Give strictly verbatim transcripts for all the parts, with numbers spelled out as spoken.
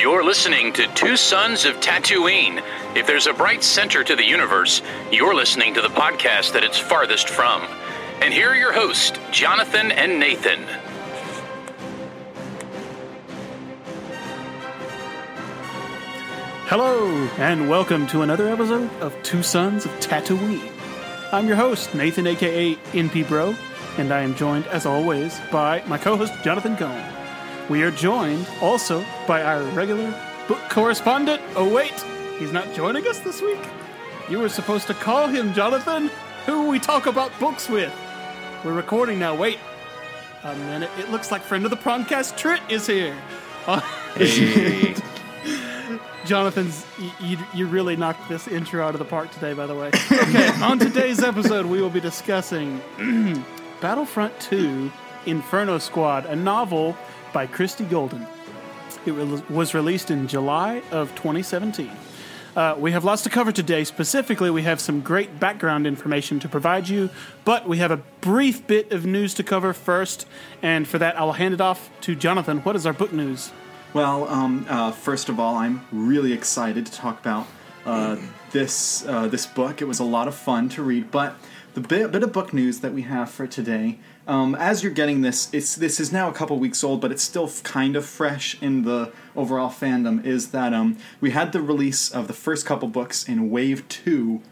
You're listening to Two Sons of Tatooine. If there's a bright center to the universe, you're listening to the podcast that it's farthest from. And here are your hosts, Jonathan and Nathan. Hello, and welcome to another episode of Two Sons of Tatooine. I'm your host, Nathan, a k a. N P Bro, and I am joined, as always, by my co-host, Jonathan Cohn. We are joined also by our regular book correspondent. Oh, wait, he's not joining us this week? You were supposed to call him, Jonathan, who we talk about books with. We're recording now. Wait a minute. It looks like friend of the Promcast, Trent, is here. Hey. Jonathan's, you, you really knocked this intro out of the park today, by the way. Okay, on today's episode, we will be discussing Battlefront two Inferno Squad, a novel by Christie Golden. It re- was released in July of twenty seventeen. Uh, we have lots to cover today. Specifically, we have some great background information to provide you, but we have a brief bit of news to cover first, and for that, I will hand it off to Jonathan. What is our book news? Well, um, uh, first of all, I'm really excited to talk about uh, mm. this uh, this book. It was a lot of fun to read, but the bit, bit of book news that we have for today, um, as you're getting this, it's this is now a couple weeks old, but it's still kind of fresh in the overall fandom, is that um, we had the release of the first couple books in Wave two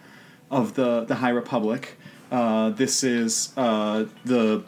of the, the High Republic. Uh, this is uh, the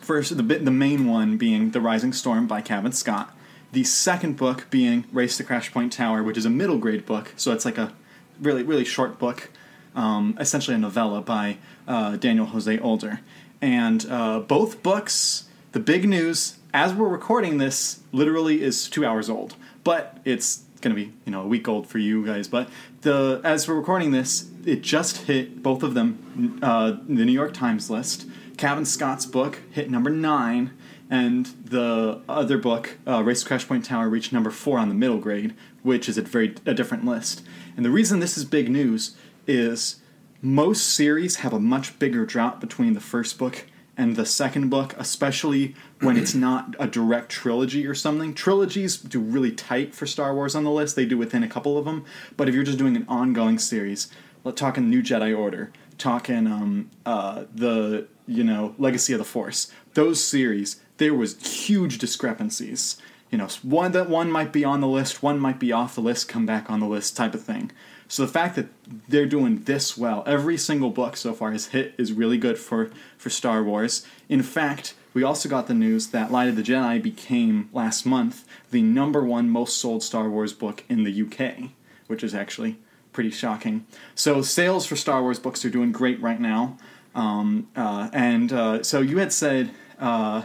first, the the main one being The Rising Storm by Cavan Scott. The second book being Race to Crash Point Tower, which is a middle grade book, so it's like a really, really short book, um, essentially a novella by uh, Daniel Jose Older. And uh, both books, the big news, as we're recording this, literally is two hours old. But it's going to be, you know, a week old for you guys. But the as we're recording this, it just hit, both of them, uh, the New York Times list. Cavan Scott's book hit number nine. And the other book, uh, Race to Crash Point Tower, reached number four on the middle grade, which is a very a different list. And the reason this is big news is most series have a much bigger drop between the first book and the second book, especially when it's not a direct trilogy or something. Trilogies do really tight for Star Wars on the list. They do within a couple of them. But if you're just doing an ongoing series, talking New Jedi Order, talking um, uh, the you know Legacy of the Force, those series, there was huge discrepancies. You know, one that one might be on the list, one might be off the list, come back on the list type of thing. So the fact that they're doing this well, every single book so far has hit, is really good for, for Star Wars. In fact, we also got the news that Light of the Jedi became, last month, the number one most sold Star Wars book in the U K, which is actually pretty shocking. So sales for Star Wars books are doing great right now. Um, uh, and uh, so you had said... Uh,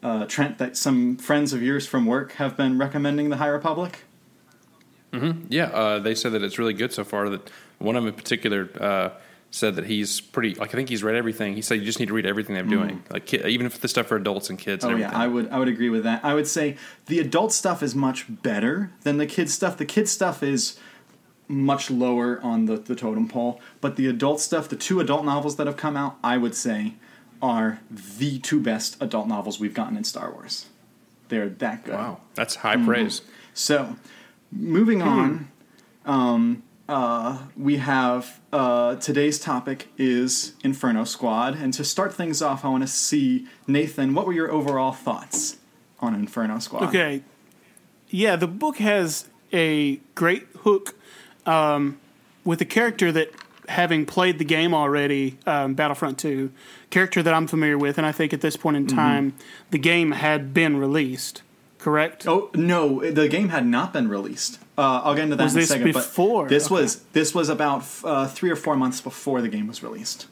Uh, Trent, that some friends of yours from work have been recommending the High Republic? Mm-hmm. Yeah, uh, they said that it's really good so far. That one of them in particular uh, said that he's pretty, like I think he's read everything. He said you just need to read everything they're mm. doing, like even if the stuff for adults and kids and oh, everything. Yeah, I would, I would agree with that. I would say the adult stuff is much better than the kids stuff. The kids stuff is much lower on the, the totem pole, but the adult stuff, the two adult novels that have come out, I would say are the two best adult novels we've gotten in Star Wars. They're that good. Wow, that's high mm-hmm. praise. So, moving mm-hmm. on, um, uh, we have uh, today's topic is Inferno Squad, and to start things off, I want to see, Nathan, what were your overall thoughts on Inferno Squad? Okay, yeah, the book has a great hook um, with a character that, having played the game already, um, Battlefront two, character that I'm familiar with, and I think at this point in time, mm-hmm. the game had been released, correct? Oh, no, the game had not been released. Uh, I'll get into that was in a second. Was this before? But this, okay. was, this was about uh, three or four months before the game was released.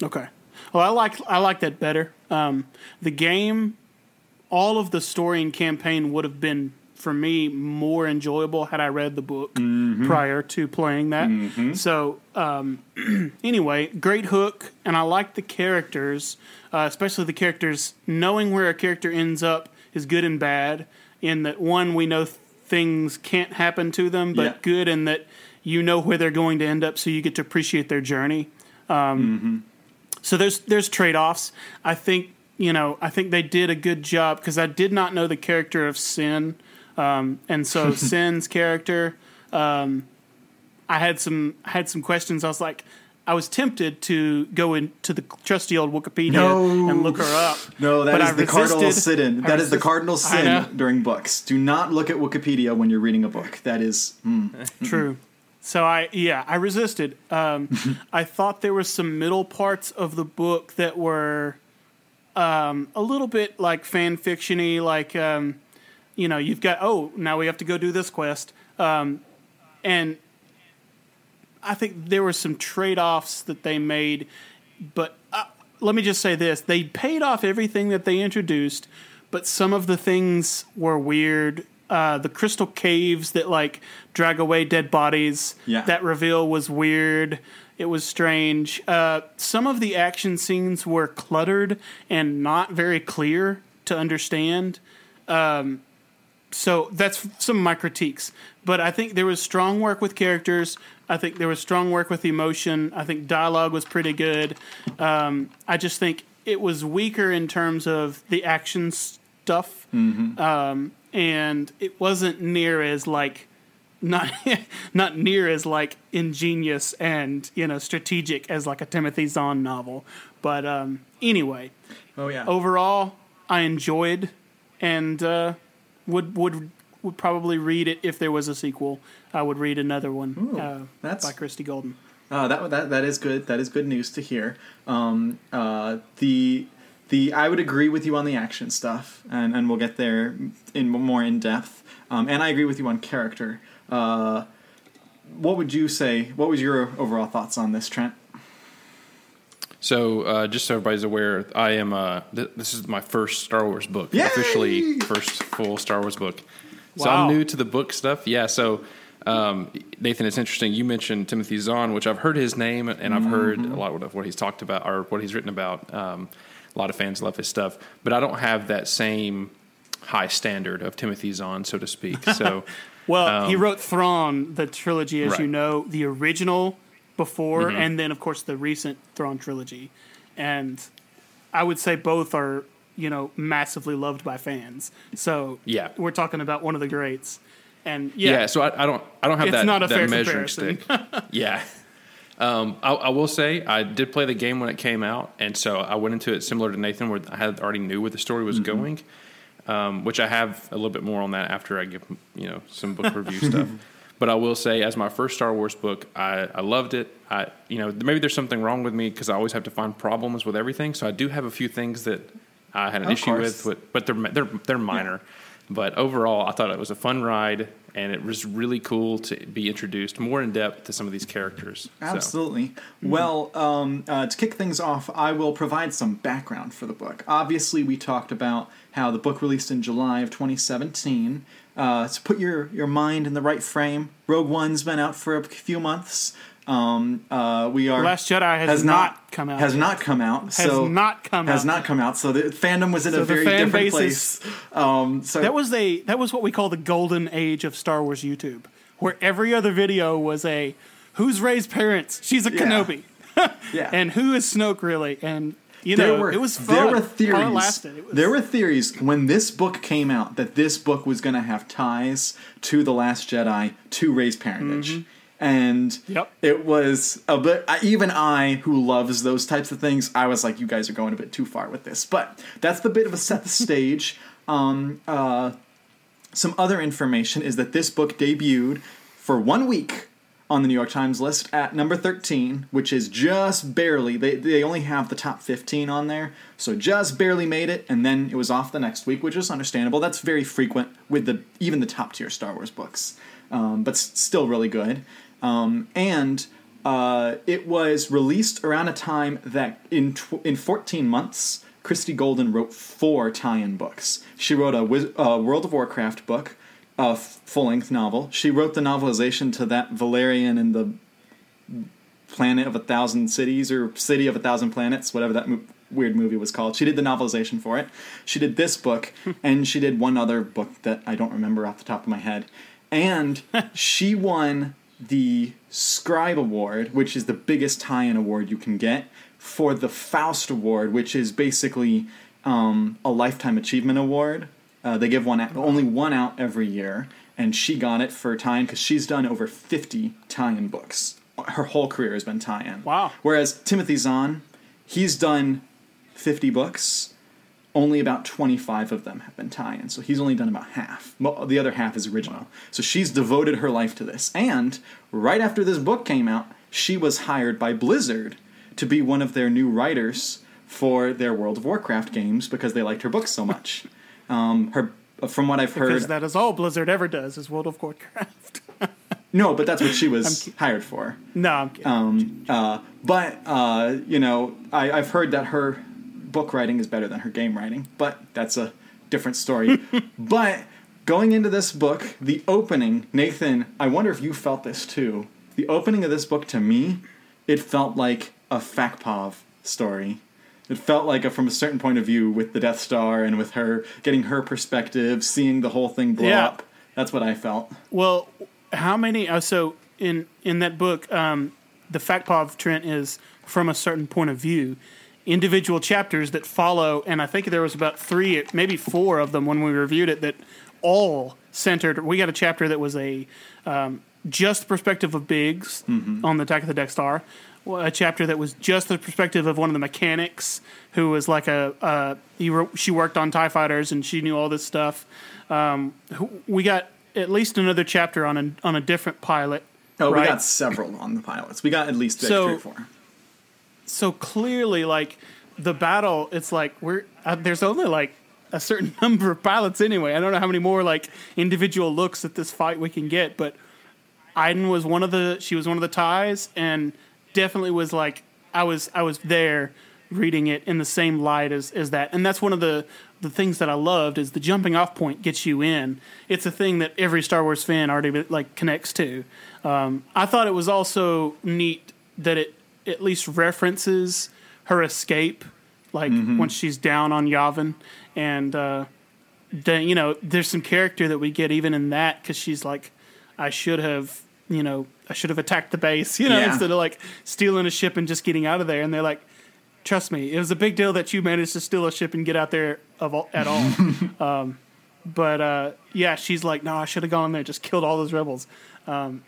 Okay. Well, I like I like that better. Um, the game, all of the story and campaign would have been, for me, more enjoyable had I read the book mm-hmm. prior to playing that. Mm-hmm. So, um, anyway, great hook, and I like the characters, uh, especially the characters. Knowing where a character ends up is good and bad, in that, one, we know th- things can't happen to them, but yeah. good in that you know where they're going to end up, so you get to appreciate their journey. Um, mm-hmm. So there's there's trade-offs. I think, you know, I think they did a good job, because I did not know the character of Seyn Um, and so Seyn's character, um, I had some I had some questions. I was like, I was tempted to go into the trusty old Wikipedia no. and look her up. No, that but is I the resisted. cardinal sin. That is the cardinal sin during books. Do not look at Wikipedia when you're reading a book. That is mm. true. So I, yeah, I resisted. Um, I thought there were some middle parts of the book that were um, a little bit like fan fiction-y, like, um, you know, you've got, oh, now we have to go do this quest. Um, and I think there were some trade-offs that they made, but uh, let me just say this. They paid off everything that they introduced, but some of the things were weird. Uh, the crystal caves that, like, drag away dead bodies. Yeah. That reveal was weird. It was strange. Uh, some of the action scenes were cluttered and not very clear to understand. Um, so that's some of my critiques. But I think there was strong work with characters. I think there was strong work with emotion. I think dialogue was pretty good. Um, I just think it was weaker in terms of the action stuff. Mm-hmm. Um And it wasn't near as like, not not near as like ingenious and, you know, strategic as like a Timothy Zahn novel. But um, anyway, oh yeah. Overall, I enjoyed, and uh, would would would probably read it if there was a sequel. I would read another one. Ooh, uh, that's by Christie Golden. Uh, that that that is good. That is good news to hear. Um, uh, the. The I would agree with you on the action stuff, and, and we'll get there in more in depth. Um, and I agree with you on character. Uh, what would you say? What was your overall thoughts on this, Trent? So, uh, just so everybody's aware, I am. Uh, th- this is my first Star Wars book, Yay! officially first full Star Wars book. Wow. So I'm new to the book stuff. Yeah. So um, Nathan, it's interesting. You mentioned Timothy Zahn, which I've heard his name, and I've mm-hmm. heard a lot of what he's talked about or what he's written about. Um, A lot of fans love his stuff, but I don't have that same high standard of Timothy Zahn, so to speak. So, well, um, he wrote Thrawn, the trilogy, as right. you know, the original before, mm-hmm. and then, of course, the recent Thrawn trilogy. And I would say both are, you know, massively loved by fans. So yeah. we're talking about one of the greats. And yeah, yeah so I, I don't, I don't have it's that, not a that fair measuring comparison. stick. yeah. Um, I, I will say I did play the game when it came out, and so I went into it similar to Nathan, where I had already knew where the story was mm-hmm. going, um, which I have a little bit more on that after I give you know some book review stuff. But I will say, as my first Star Wars book, I, I loved it. I you know maybe there's something wrong with me because I always have to find problems with everything, so I do have a few things that I had an of issue course. with, but they're they're they're minor. Yeah. But overall, I thought it was a fun ride, and it was really cool to be introduced more in depth to some of these characters. Absolutely. So. Mm-hmm. Well, um, uh, to kick things off, I will provide some background for the book. Obviously, we talked about how the book released in July of twenty seventeen. Uh, to put your, your mind in the right frame, Rogue One's been out for a few months. Um, uh, we are. Last Jedi has, has not, not come out. Has yet. not come out. Has so, not come has out. Has not come out. So the fandom was in so a very different place. Is, um, so that was a that was what we call the golden age of Star Wars YouTube, where every other video was a who's Rey's parents? She's a yeah. Kenobi. yeah. And who is Snoke really? And you there know were, it was fun. There were theories. It lasted. It was, there were theories when this book came out that this book was going to have ties to The Last Jedi, to Rey's parentage. Mm-hmm. And yep. it was a bit, even I, who loves those types of things, I was like, you guys are going a bit too far with this. But that's the bit of a set the stage. Um, uh, some other information is that this book debuted for one week on the New York Times list at number thirteen, which is just barely, they, they only have the top fifteen on there. So just barely made it. And then it was off the next week, which is understandable. That's very frequent with the even the top tier Star Wars books, um, but still really good. Um, and uh, it was released around a time that in tw- in fourteen months, Christie Golden wrote four tie-in books. She wrote a, Wiz- a World of Warcraft book, a f- full-length novel. She wrote the novelization to that Valerian and the Planet of a Thousand Cities or City of a Thousand Planets, whatever that mo- weird movie was called. She did the novelization for it. She did this book, and she did one other book that I don't remember off the top of my head. And she won the Scribe Award, which is the biggest tie-in award you can get, for the Faust Award, which is basically um, a lifetime achievement award Uh, they give one out, only one out every year, and she got it for tie-in because she's done over fifty tie-in books. Her whole career has been tie-in. Wow. Whereas Timothy Zahn, he's done fifty books. Only about twenty-five of them have been tie-in, so he's only done about half. The other half is original. Wow. So she's devoted her life to this. And right after this book came out, she was hired by Blizzard to be one of their new writers for their World of Warcraft games because they liked her books so much. um, her, from what I've heard... Because that is all Blizzard ever does, is World of Warcraft. No, but that's what she was hired for. No, I'm kidding. Um, uh, but, uh, you know, I, I've heard that her book writing is better than her game writing, but that's a different story. But going into this book, the opening, Nathan, I wonder if you felt this too. The opening of this book, to me, it felt like a Fakpov story. It felt like a, from a certain point of view with the Death Star and with her, getting her perspective, seeing the whole thing blow yeah. up. That's what I felt. Well, how many... Uh, so, in, in that book, um, the Fakpov Trent is from a certain point of view. Individual chapters that follow, and I think there was about three, maybe four of them when we reviewed it, that all centered... We got a chapter that was a... Um, just the perspective of Biggs mm-hmm. on the Attack of the Death Star, a chapter that was just the perspective of one of the mechanics who was like a, uh, he re- she worked on TIE fighters and she knew all this stuff. Um, we got at least another chapter on a, on a different pilot. Oh, right? We got several on the pilots. We got at least so, three or four. So clearly, like, the battle, it's like, we're uh, there's only like a certain number of pilots anyway. I don't know how many more like individual looks at this fight we can get, but Iden was one of the, she was one of the ties, and definitely was like, I was I was there reading it in the same light as, as that. And that's one of the, the things that I loved is the jumping off point gets you in. It's a thing that every Star Wars fan already like connects to. Um, I thought it was also neat that it at least references her escape, like mm-hmm. once she's down on Yavin. And, uh, the, you know, there's some character that we get even in that because she's like, I should have, you know, I should have attacked the base, you know, yeah. instead of like stealing a ship and just getting out of there. And they're like, trust me, it was a big deal that you managed to steal a ship and get out there of all, at all. um, but uh, yeah, she's like, no, I should have gone there, just killed all those rebels. Um,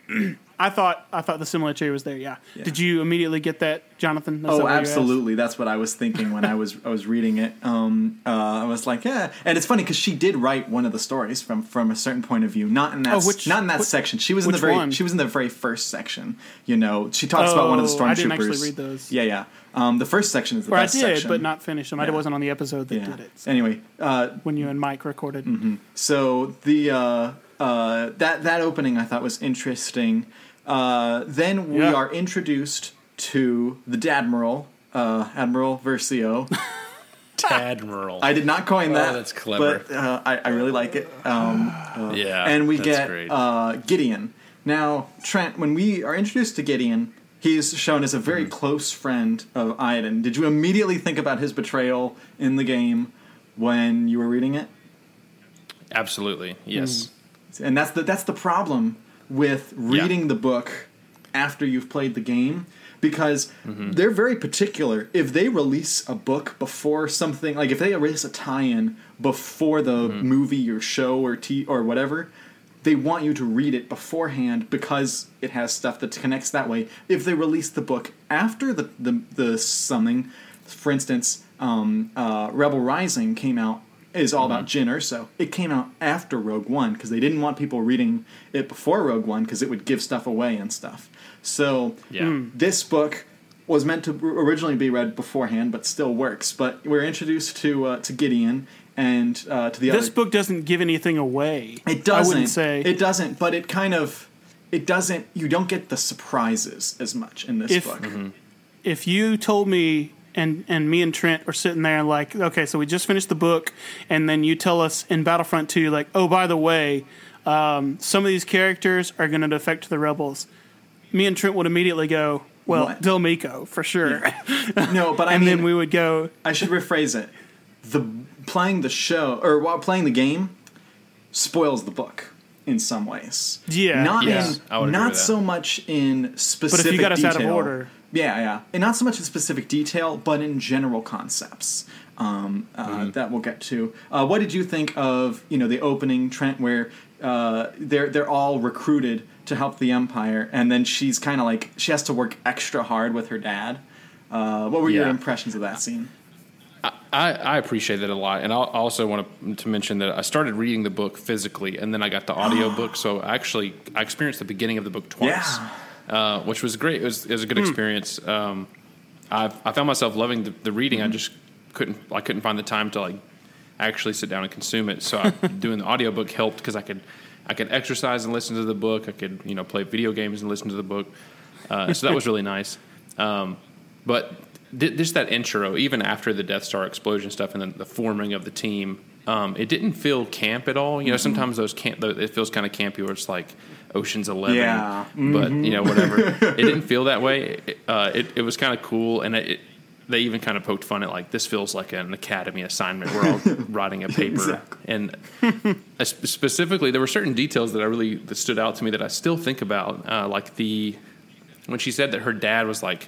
I thought, I thought the similarity was there. Yeah. yeah. Did you immediately get that, Jonathan? That's oh, absolutely. That's what I was thinking when I was I was reading it. Um, uh, I was like, yeah. And it's funny because she did write one of the stories from, from a certain point of view. Not in that. Oh, which, not in that which, section. She was in the very. One? She was in the very first section. You know, she talks oh, about one of the stormtroopers. I didn't actually read those. Yeah, yeah. Um, the first section is the or best section. I did, section. But not finish them. Yeah. I wasn't on the episode that yeah. did it. So. Anyway, uh, when you and Mike recorded. Mm-hmm. So the. Uh, Uh, that that opening I thought was interesting. Uh, then we yeah. are introduced to the Dadmiral, uh, Admiral Versio. Tadmiral. I did not coin that. Oh, that's clever. But uh, I, I really like it. Um, uh, yeah, and we that's get great. Uh, Gideon. Now, Trent, when we are introduced to Gideon, he's shown as a very mm-hmm. close friend of Iden. Did you immediately think about his betrayal in the game when you were reading it? Absolutely, yes. Mm. And that's the that's the problem with reading yeah. the book after you've played the game, because mm-hmm. they're very particular. If they release a book before something, like if they release a tie-in before the mm-hmm. movie or show or t or whatever, they want you to read it beforehand because it has stuff that connects that way. If they release the book after the the, the something, for instance, um, uh, Rebel Rising came out. Is all mm-hmm. about Jyn Erso. It came out after Rogue One because they didn't want people reading it before Rogue One because it would give stuff away and stuff. So yeah. this book was meant to originally be read beforehand, but still works. But we're introduced to uh, to Gideon and uh, to the this other. This book doesn't give anything away. It doesn't. I wouldn't say it doesn't, but it kind of it doesn't. You don't get the surprises as much in this if, book. Mm-hmm. If you told me. And and me and Trent are sitting there and like, okay, so we just finished the book, and then you tell us in Battlefront two, like, oh, by the way, um, some of these characters are going to defect to the Rebels. Me and Trent would immediately go, well, what? Del Meeko, for sure. Yeah. No, but I and mean... And then we would go... I should rephrase it. The Playing the show, or while playing the game, spoils the book in some ways. Yeah. Not, yes, in, not so much in specific detail. But if you got us detail, out of order... Yeah, yeah. And not so much in specific detail, but in general concepts. um, uh, mm-hmm. that we'll get to. Uh, what did you think of, you know, the opening, Trent, where uh, they're they're all recruited to help the Empire, and then she's kind of like, she has to work extra hard with her dad? Uh, what were yeah. your impressions of that scene? I, I appreciate that a lot, and I also want to mention that I started reading the book physically, and then I got the audio book, so I actually I experienced the beginning of the book twice, yeah. uh, which was great. It was, it was a good mm. experience. Um, I've, I found myself loving the, the reading. Mm-hmm. I just couldn't I couldn't find the time to like actually sit down and consume it. So I, doing the audio book helped because I could I could exercise and listen to the book. I could you know play video games and listen to the book. Uh, so that was really nice. Um, but just that intro, even after the Death Star explosion stuff and then the forming of the team, um, it didn't feel camp at all. You know, mm-hmm. sometimes those camp, it feels kind of campy where it's like Ocean's Eleven, yeah. mm-hmm. but you know, whatever. It didn't feel that way. Uh, it, it was kind of cool, and it, they even kind of poked fun at like, this feels like an academy assignment. We're all writing a paper, exactly. and uh, specifically, there were certain details that I really that stood out to me that I still think about, uh, like the when she said that her dad was like.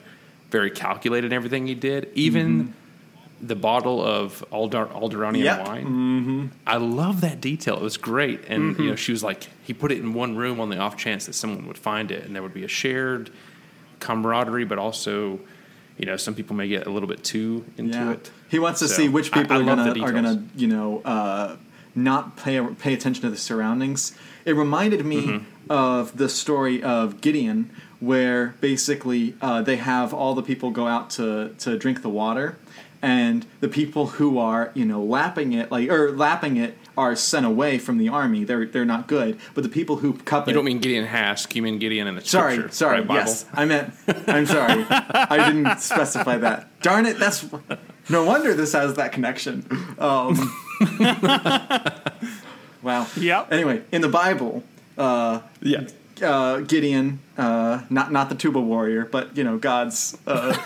Very calculated in everything he did. Even mm-hmm. the bottle of Alder- Alderanian yep. wine. Mm-hmm. I love that detail. It was great. And mm-hmm. you know, she was like, he put it in one room on the off chance that someone would find it, and there would be a shared camaraderie, but also, you know, some people may get a little bit too into yeah. it. He wants to so see which people I, I are gonna are gonna you know uh, not pay pay attention to the surroundings. It reminded me mm-hmm. of the story of Gideon. Where basically uh, they have all the people go out to, to drink the water, and the people who are you know lapping it like or lapping it are sent away from the army. They're they're not good. But the people who cup it, you don't mean Gideon Hask. You mean Gideon in the sorry, Scripture. Sorry, sorry. Right, yes, I meant. I'm sorry. I didn't specify that. Darn it! That's no wonder this has that connection. Um, wow. Yep. Anyway, in the Bible. Uh, yeah. Uh, Gideon, uh, not not the tuba warrior, but you know God's uh,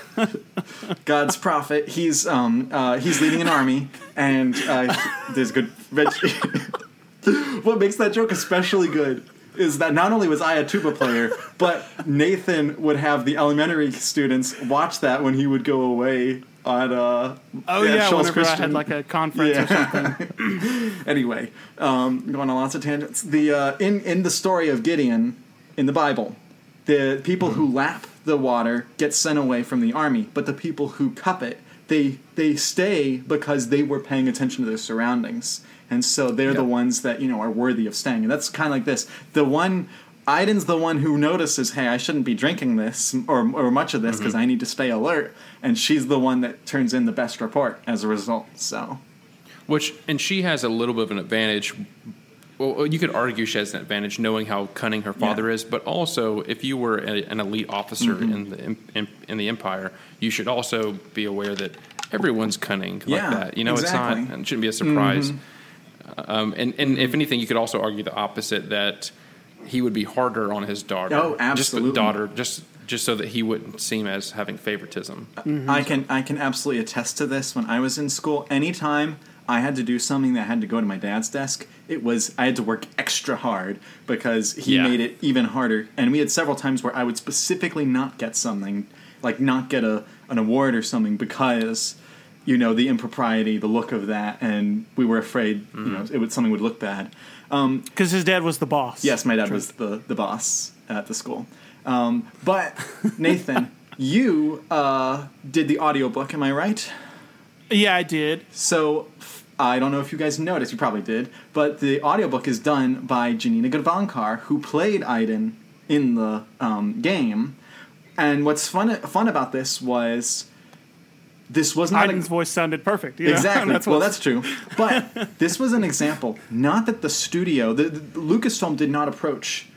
God's prophet. He's um, uh, he's leading an army, and uh, there's good. What makes that joke especially good is that not only was I a tuba player, but Nathan would have the elementary students watch that when he would go away on. Uh, oh yeah, yeah whenever Christian. I had like a conference yeah. or something. Anyway, um, going on lots of tangents. The uh, in in the story of Gideon. In the Bible, the people mm-hmm. who lap the water get sent away from the army, but the people who cup it, they they stay because they were paying attention to their surroundings, and so they're yep. the ones that you know are worthy of staying. And that's kind of like this. The one, Iden's the one who notices, hey, I shouldn't be drinking this or or much of this because mm-hmm. I need to stay alert, and she's the one that turns in the best report as a result. So, which and she has a little bit of an advantage. Well, you could argue she has an advantage knowing how cunning her father yeah. is, but also if you were a, an elite officer mm-hmm. in the in, in the Empire, you should also be aware that everyone's cunning yeah, like that. You know, exactly. It's not, it shouldn't be a surprise. Mm-hmm. Um, and and mm-hmm. if anything, you could also argue the opposite that he would be harder on his daughter. Oh, absolutely, just the daughter, just just so that he wouldn't seem as having favoritism. Mm-hmm. I can I can absolutely attest to this. When I was in school, anytime I had to do something that had to go to my dad's desk, it was I had to work extra hard because he yeah. made it even harder. And we had several times where I would specifically not get something, like not get a an award or something because, you know, the impropriety, the look of that, and we were afraid mm-hmm. you know it would something would look bad. Because um, his dad was the boss. Yes, my dad True. was the, the boss at the school. Um, but Nathan, you uh, did the audiobook, am I right? Yeah, I did. So I don't know if you guys noticed, you probably did, but the audiobook is done by Janina Gavankar, who played Iden in the um, game. And what's fun fun about this was this was not Iden's a, voice sounded perfect. You exactly. Know? That's well, that's true. But this was an example. Not that the studio, the, the Lucasfilm did not approach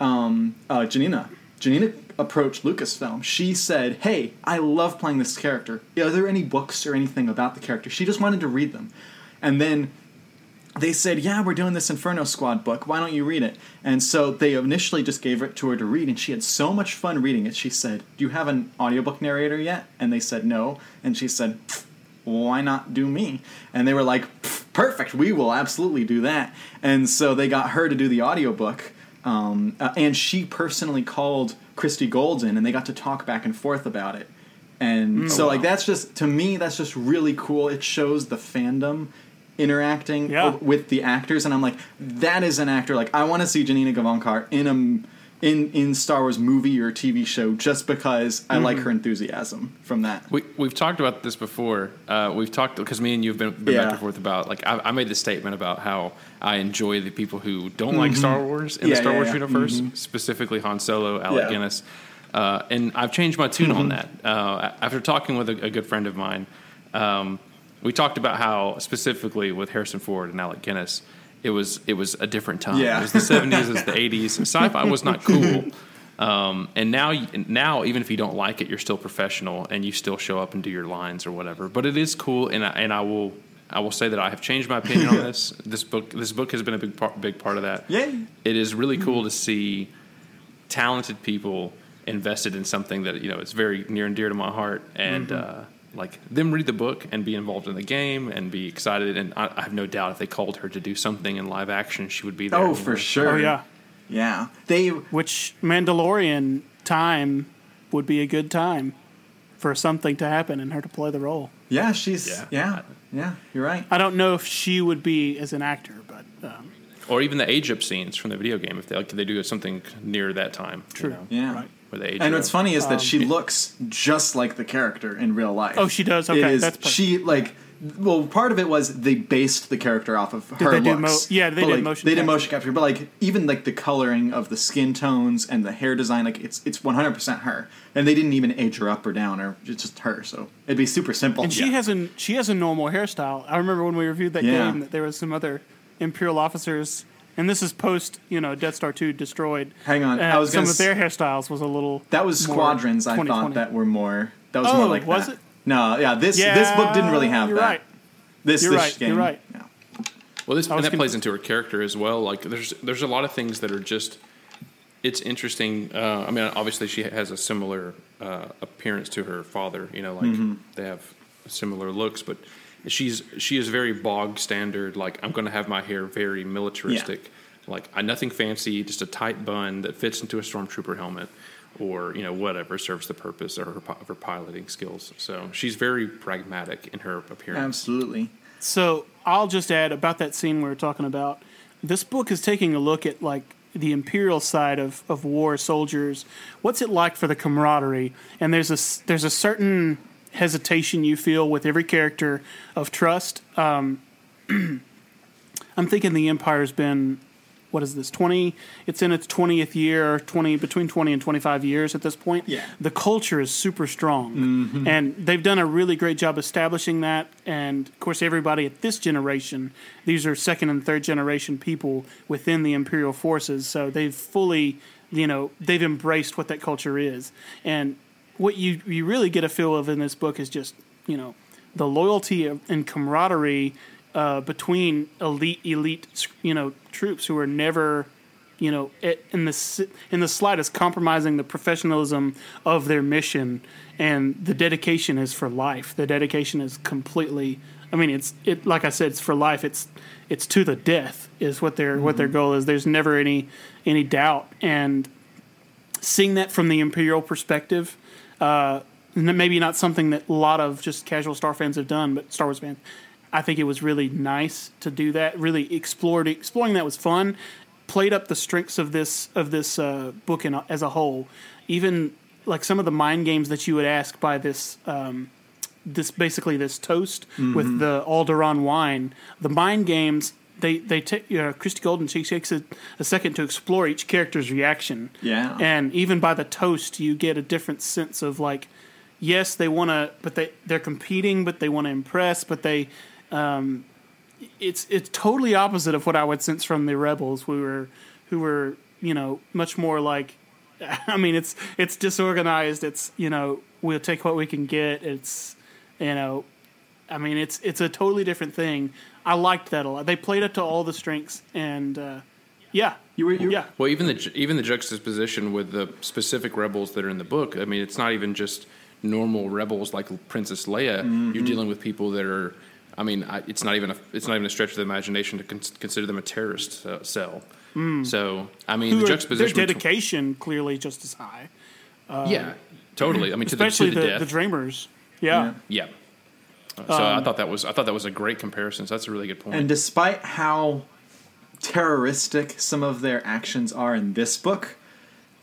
um, uh, Janina. Janina approached Lucasfilm. She said, hey, I love playing this character. Are there any books or anything about the character? She just wanted to read them. And then they said, yeah, we're doing this Inferno Squad book. Why don't you read it? And so they initially just gave it to her to read, and she had so much fun reading it. She said, do you have an audiobook narrator yet? And they said no. And she said, why not do me? And they were like, perfect, we will absolutely do that. And so they got her to do the audiobook, um, uh, and she personally called Christie Golden, and they got to talk back and forth about it. And mm, so, wow. like, that's just, to me, that's just really cool. It shows the fandom interacting yeah. o- with the actors. And I'm like, that is an actor. Like, I want to see Janina Gavankar in a, in, in Star Wars movie or T V show just because mm-hmm. I like her enthusiasm from that. We, we've talked about this before. Uh, we've talked, because me and you have been, been yeah. back and forth about, like, I, I made the statement about how I enjoy the people who don't mm-hmm. like Star Wars in yeah, the Star yeah, Wars yeah. universe, mm-hmm. specifically Han Solo, Alec yeah. Guinness. Uh, and I've changed my tune mm-hmm. on that. Uh, after talking with a, a good friend of mine, um, we talked about how specifically with Harrison Ford and Alec Guinness, it was it was a different time. Yeah. It was the seventies, it was the eighties. Sci-fi was not cool. Um, and now, you, now, even if you don't like it, you're still professional and you still show up and do your lines or whatever. But it is cool, and I, and I will I will say that I have changed my opinion on this. This book this book has been a big part, big part of that. Yeah. It is really cool mm-hmm. to see talented people invested in something that, you know, it's very near and dear to my heart, and mm-hmm. uh, like them read the book and be involved in the game and be excited. And I, I have no doubt if they called her to do something in live action, she would be there. Oh, for sure. Oh, yeah. Yeah. They, which Mandalorian time would be a good time for something to happen and her to play the role. Yeah, she's, yeah, yeah, yeah you're right. I don't know if she would be as an actor, but... Um, or even the age-up scenes from the video game, if they, like, they do something near that time. True. You know? Yeah. Right. And what's funny is that um, she yeah. looks just like the character in real life. Oh, she does? Okay, it is, that's perfect. She, like, well, part of it was they based the character off of did her they looks. Do mo- yeah, they but, did like, motion They capture. did motion capture, but, like, even, like, the coloring of the skin tones and the hair design, like, it's it's one hundred percent her. And they didn't even age her up or down, or it's just her, so it'd be super simple. And she, yeah. has, an, she has a normal hairstyle. I remember when we reviewed that yeah. game that there was some other Imperial officers... And this is post, you know, Death Star two destroyed. Hang on, uh, I was some of s- their hairstyles was a little. That was Squadrons. I thought that were more. That was oh, more like was that. It? No, yeah, this yeah, this book didn't really have you're that. Right. This you're this right. game. You're right. No. Well, this and that confused. plays into her character as well. Like, there's there's a lot of things that are just. It's interesting. Uh, I mean, obviously, she has a similar uh, appearance to her father. You know, like mm-hmm. they have similar looks, but. She's she is very bog standard. Like, I'm going to have my hair very militaristic, yeah. like I, nothing fancy, just a tight bun that fits into a stormtrooper helmet, or you know whatever serves the purpose or her, her piloting skills. So she's very pragmatic in her appearance. Absolutely. So I'll just add about that scene we were talking about. This book is taking a look at like the imperial side of, of war soldiers. What's it like for the camaraderie? And there's a there's a certain hesitation you feel with every character of trust. Um, I'm thinking the Empire's been, what is this, twenty? It's in its twentieth year, twenty between twenty and twenty-five years at this point. Yeah. The culture is super strong. Mm-hmm. And they've done a really great job establishing that. And, of course, everybody at this generation, these are second and third generation people within the Imperial forces. So they've fully, you know, they've embraced what that culture is. And what you, you really get a feel of in this book is just, you know, the loyalty of, and camaraderie uh, between elite, elite, you know, troops who are never, you know, in the, in the slightest compromising the professionalism of their mission. And the dedication is for life. The dedication is completely... I mean, it's it like I said, it's for life. It's it's to the death is what their mm-hmm. what their goal is. There's never any any doubt. And seeing that from the Imperial perspective... Uh, maybe not something that a lot of just casual Star fans have done, but Star Wars fans, I think it was really nice to do that. Really explored exploring that was fun. Played up the strengths of this of this uh, book in, as a whole. Even like some of the mind games that you would ask by this um, this basically this toast mm-hmm. with the Alderaan wine. The mind games. They they take you know, Christie Golden. She takes a, a second to explore each character's reaction. Yeah, and even by the toast, you get a different sense of like, yes, they want to, but they they're competing, but they want to impress, but they, um, it's it's totally opposite of what I would sense from the rebels. We were who were you know much more like, I mean it's it's disorganized. It's you know we'll take what we can get. It's you know, I mean it's it's a totally different thing. I liked that a lot. They played up to all the strengths, and uh, yeah, you were, you were, yeah. Well, even the even the juxtaposition with the specific rebels that are in the book. I mean, it's not even just normal rebels like Princess Leia. Mm-hmm. You're dealing with people that are. I mean, I, it's not even a it's not even a stretch of the imagination to con- consider them a terrorist uh, cell. Mm. So, I mean, Who the juxtaposition. Are, their dedication between, clearly just as high. Um, yeah, Totally. I mean, to especially the, to the, the, death. the Dreamers. Yeah. Yeah. yeah. So um, I thought that was I thought that was a great comparison. So that's a really good point. And despite how terroristic some of their actions are in this book,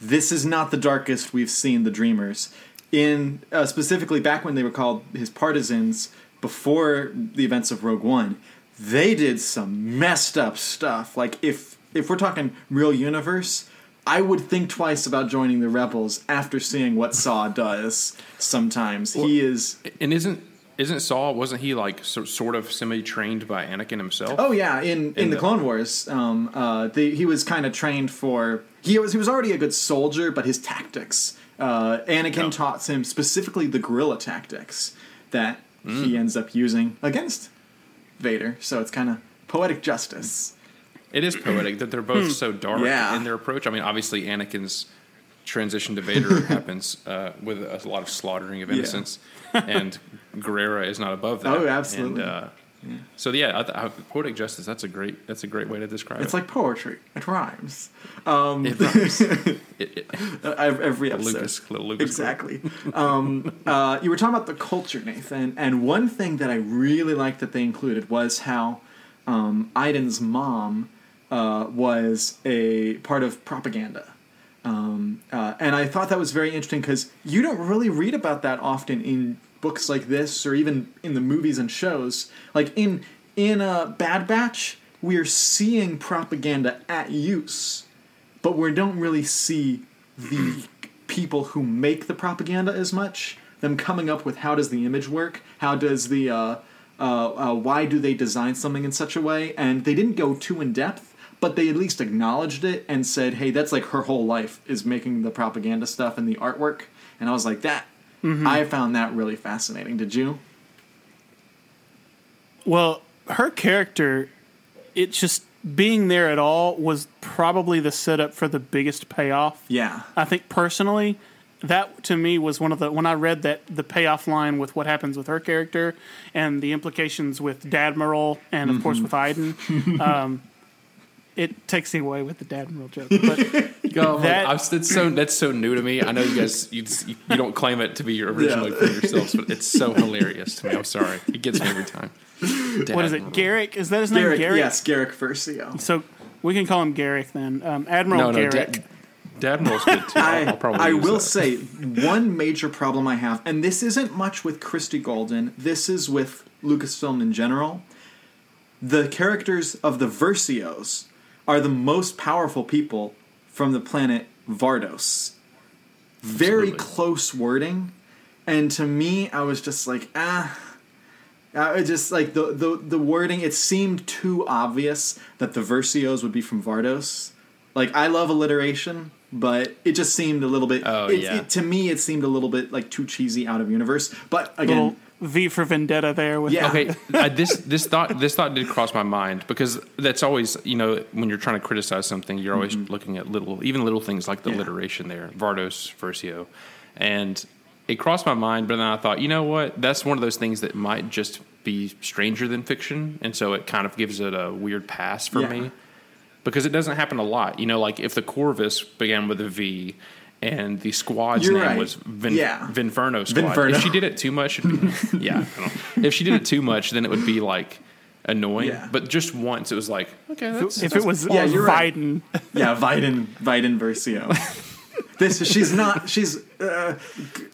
this is not the darkest we've seen the Dreamers. In uh, specifically back when they were called his partisans before the events of Rogue One, they did some messed up stuff. Like if if we're talking real universe, I would think twice about joining the Rebels after seeing what Saw does. Sometimes well, he is, and isn't isn't Saw? Wasn't he like so, sort of semi-trained by Anakin himself? Oh yeah, in in, in the, the Clone Wars, um, uh, the, he was kind of trained for. He was he was already a good soldier, but his tactics. Uh, Anakin no. taught him specifically the guerrilla tactics that mm. he ends up using against Vader. So it's kind of poetic justice. It is poetic that they're both so dark yeah. in their approach. I mean, obviously Anakin's transition to Vader happens uh, with a lot of slaughtering of innocents, yeah. and Guerrera is not above that. Oh, absolutely. And, uh, yeah. So yeah, I, I, poetic justice. That's a great. That's a great way to describe it. It's like poetry. It rhymes. Um, it rhymes. it, it, every episode. Lucas, Lucas exactly. um, uh, you were talking about the culture, Nathan, and one thing that I really liked that they included was how um, Iden's mom uh, was a part of propaganda, um, uh, and I thought that was very interesting because you don't really read about that often in. Books like this, or even in the movies and shows, like in in a Bad Batch, we are seeing propaganda at use, but we don't really see the people who make the propaganda as much. Them coming up with how does the image work, how does the uh, uh, uh, why do they design something in such a way? And they didn't go too in depth, but they at least acknowledged it and said, "Hey, that's like her whole life is making the propaganda stuff and the artwork." And I was like, that. Mm-hmm. I found that really fascinating. Did you? Well, her character, it just being there at all was probably the setup for the biggest payoff. Yeah. I think personally, that to me was one of the, when I read that, the payoff line with what happens with her character and the implications with Dadmiral and, of mm-hmm. course, with Iden. um, it takes me away with the Dadmiral joke, but... God, that, I, it's so, that's so new to me. I know you guys, you, just, you, you don't claim it to be your original yeah. yourselves, but it's so hilarious to me. I'm sorry. It gets me every time. Dad, what is it? Garrick? Is that his Garrick, name? Garrick? Yes, Garrick Versio. So we can call him Garrick then. Um, Admiral no, no, Garrick. Da- Dadmiral's good too. I, I'll probably I will that. say one major problem I have, and this isn't much with Christie Golden. This is with Lucasfilm in general. The characters of the Versios are the most powerful people from the planet Vardos. Very Absolutely. close wording. And to me, I was just like, ah. I just like the, the the wording, it seemed too obvious that the Versios would be from Vardos. Like, I love alliteration, but it just seemed a little bit... Oh, it, yeah. It, to me, it seemed a little bit, like, too cheesy, out of universe. But, again... Little V for Vendetta there. With yeah. Okay, I, this this thought this thought did cross my mind because that's always, you know, when you're trying to criticize something, you're always mm-hmm. looking at little, even little things like the yeah. alliteration there, Vardos, Versio. And it crossed my mind, but then I thought, you know what? That's one of those things that might just be stranger than fiction. And so it kind of gives it a weird pass for yeah. me because it doesn't happen a lot. You know, like if the Corvus began with a V, and the squad's You're name right. was Vin- yeah. Vinferno Squad. Vinferno. If she did it too much, it'd be, yeah. I don't, if she did it too much, then it would be like annoying. Yeah. But just once, it was like okay. That's, if that's it was yeah, Viden, right. yeah, Viden, Iden Versio. This she's not. She's uh,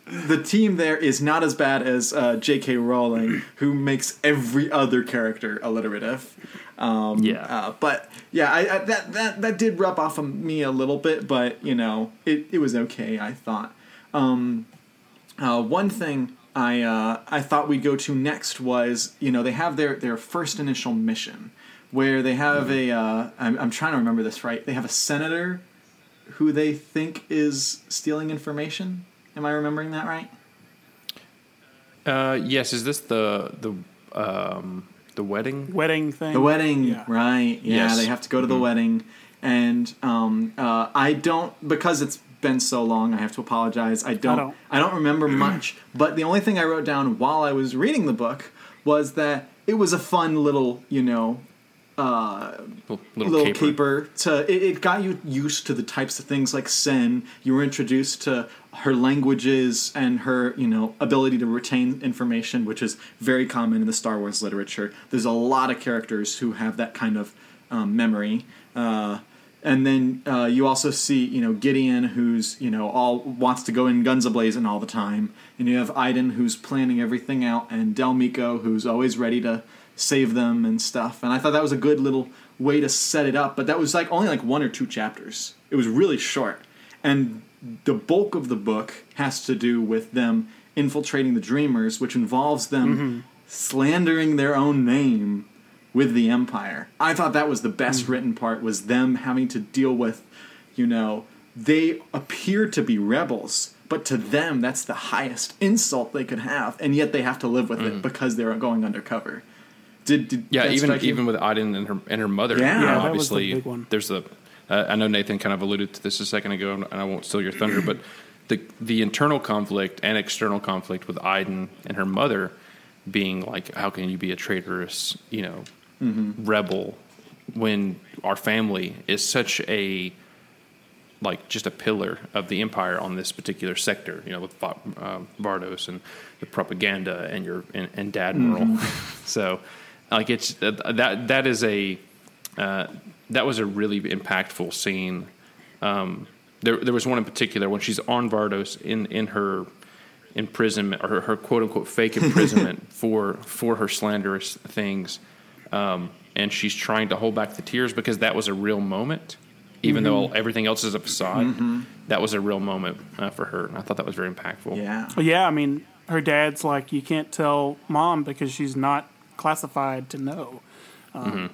the team there is not as bad as uh, J K Rowling, who makes every other character alliterative. Um, yeah, uh, but yeah, I, I, that that that did rub off of me a little bit, but you know, it, it was okay. I thought. Um, uh, one thing I uh, I thought we'd go to next was you know they have their, their first initial mission where they have mm-hmm. a uh, I'm, I'm trying to remember this right. They have a senator who they think is stealing information. Am I remembering that right? Uh, yes. Is this the the um. The wedding? Wedding thing. The wedding, yeah. right. Yeah, yes. They have to go to the mm-hmm. wedding. And um, uh, I don't, because it's been so long, I have to apologize. I don't I don't, I don't remember much. But the only thing I wrote down while I was reading the book was that it was a fun little, you know, uh, little, little, little caper. caper to it, it got you used to the types of things like Seyn. You were introduced to her languages and her, you know, ability to retain information, which is very common in the Star Wars literature. There's a lot of characters who have that kind of um, memory. Uh, and then uh, you also see, you know, Gideon, who's, you know, all wants to go in guns ablazing all the time. And you have Iden, who's planning everything out, and Del Meeko, who's always ready to save them and stuff. And I thought that was a good little way to set it up. But that was like only like one or two chapters. It was really short. And the bulk of the book has to do with them infiltrating the Dreamers, which involves them mm-hmm. slandering their own name with the Empire. I thought that was the best mm-hmm. written part, was them having to deal with, you know, they appear to be rebels, but to them, that's the highest insult they could have, and yet they have to live with mm-hmm. it because they're going undercover. Did, did yeah, even even with Iden and her and her mother, yeah, you know, obviously the big one. There's the. Uh, I know Nathan kind of alluded to this a second ago, and I won't steal your thunder, but the the internal conflict and external conflict with Iden and her mother being like, how can you be a traitorous, you know, mm-hmm. rebel when our family is such a like just a pillar of the Empire on this particular sector, you know, with uh, Vardos and the propaganda and your and, and Dadmiral, mm-hmm. so. Like it's uh, that that is a uh, that was a really impactful scene. Um, there there was one in particular when she's on Vardos in, in her imprisonment or her, her quote unquote fake imprisonment for for her slanderous things, um, and she's trying to hold back the tears because that was a real moment. Even mm-hmm. though everything else is a facade, mm-hmm. that was a real moment uh, for her, and I thought that was very impactful. Yeah, yeah. I mean, her dad's like, you can't tell mom because she's not classified to know. Um, mm-hmm.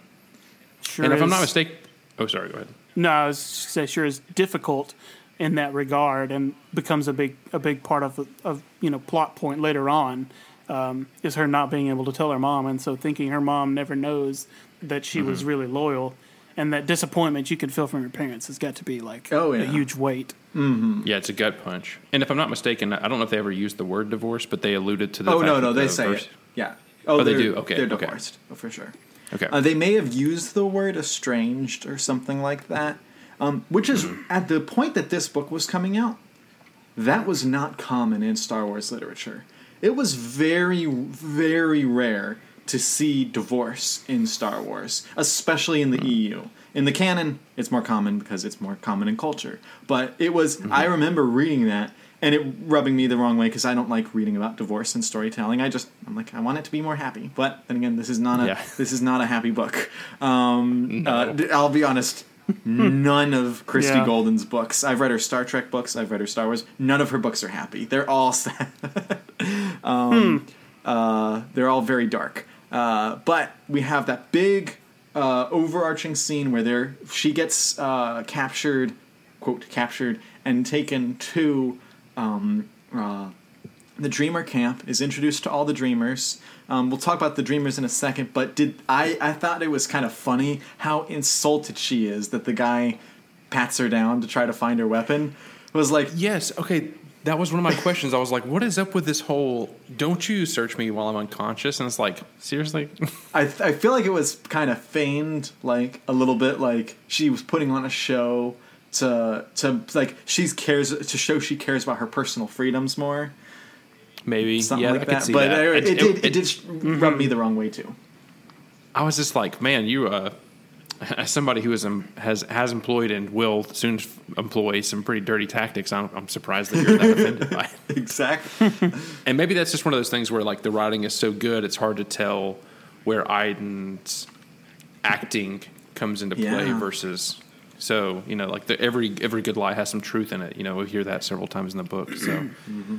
Sure, and if is, I'm not mistaken, oh sorry, go ahead. No, I was just say sure is difficult in that regard, and becomes a big a big part of of you know plot point later on um, is her not being able to tell her mom, and so thinking her mom never knows that she mm-hmm. was really loyal, and that disappointment you can feel from your parents has got to be like oh, yeah. a huge weight. Mm-hmm. Yeah, it's a gut punch. And if I'm not mistaken, I don't know if they ever used the word divorce, but they alluded to the. Oh fact no, no, that they the say verse, it. Yeah. Oh, oh they do. Okay, they're divorced. Okay. Oh, for sure. Okay. Uh, they may have used the word estranged or something like that, um, which is mm-hmm. at the point that this book was coming out. That was not common in Star Wars literature. It was very, very rare to see divorce in Star Wars, especially in the mm-hmm. E U. In the canon, it's more common because it's more common in culture. But it was, mm-hmm. I remember reading that. And it rubbing me the wrong way because I don't like reading about divorce and storytelling. I just I'm like I want it to be more happy. But then again, this is not a yeah. this is not a happy book. Um, no. uh, I'll be honest. None of Christie yeah. Golden's books. I've read her Star Trek books. I've read her Star Wars. None of her books are happy. They're all sad. um, hmm. uh, they're all very dark. Uh, but we have that big uh, overarching scene where there she gets uh, captured, quote captured and taken to. Um, uh, the Dreamer camp is introduced to all the Dreamers. Um, we'll talk about the Dreamers in a second, but did I, I thought it was kind of funny how insulted she is that the guy pats her down to try to find her weapon. It was like, yes, okay, that was one of my questions. I was like, what is up with this whole, don't you search me while I'm unconscious? And it's like, seriously? I, th- I feel like it was kind of feigned, like a little bit like she was putting on a show. To to like she cares to show she cares about her personal freedoms more, maybe something yeah, like I that. See but that. It, it, it, it, it, it did mm-hmm. rub me the wrong way too. I was just like, man, you uh, as somebody who is um, has has employed and will soon f- employ some pretty dirty tactics. I'm, I'm surprised that you're that offended by it. Exactly. And maybe that's just one of those things where like the writing is so good, it's hard to tell where Iden's acting comes into yeah. play versus. So, you know, like the, every every good lie has some truth in it. You know, we hear that several times in the book. So, mm-hmm.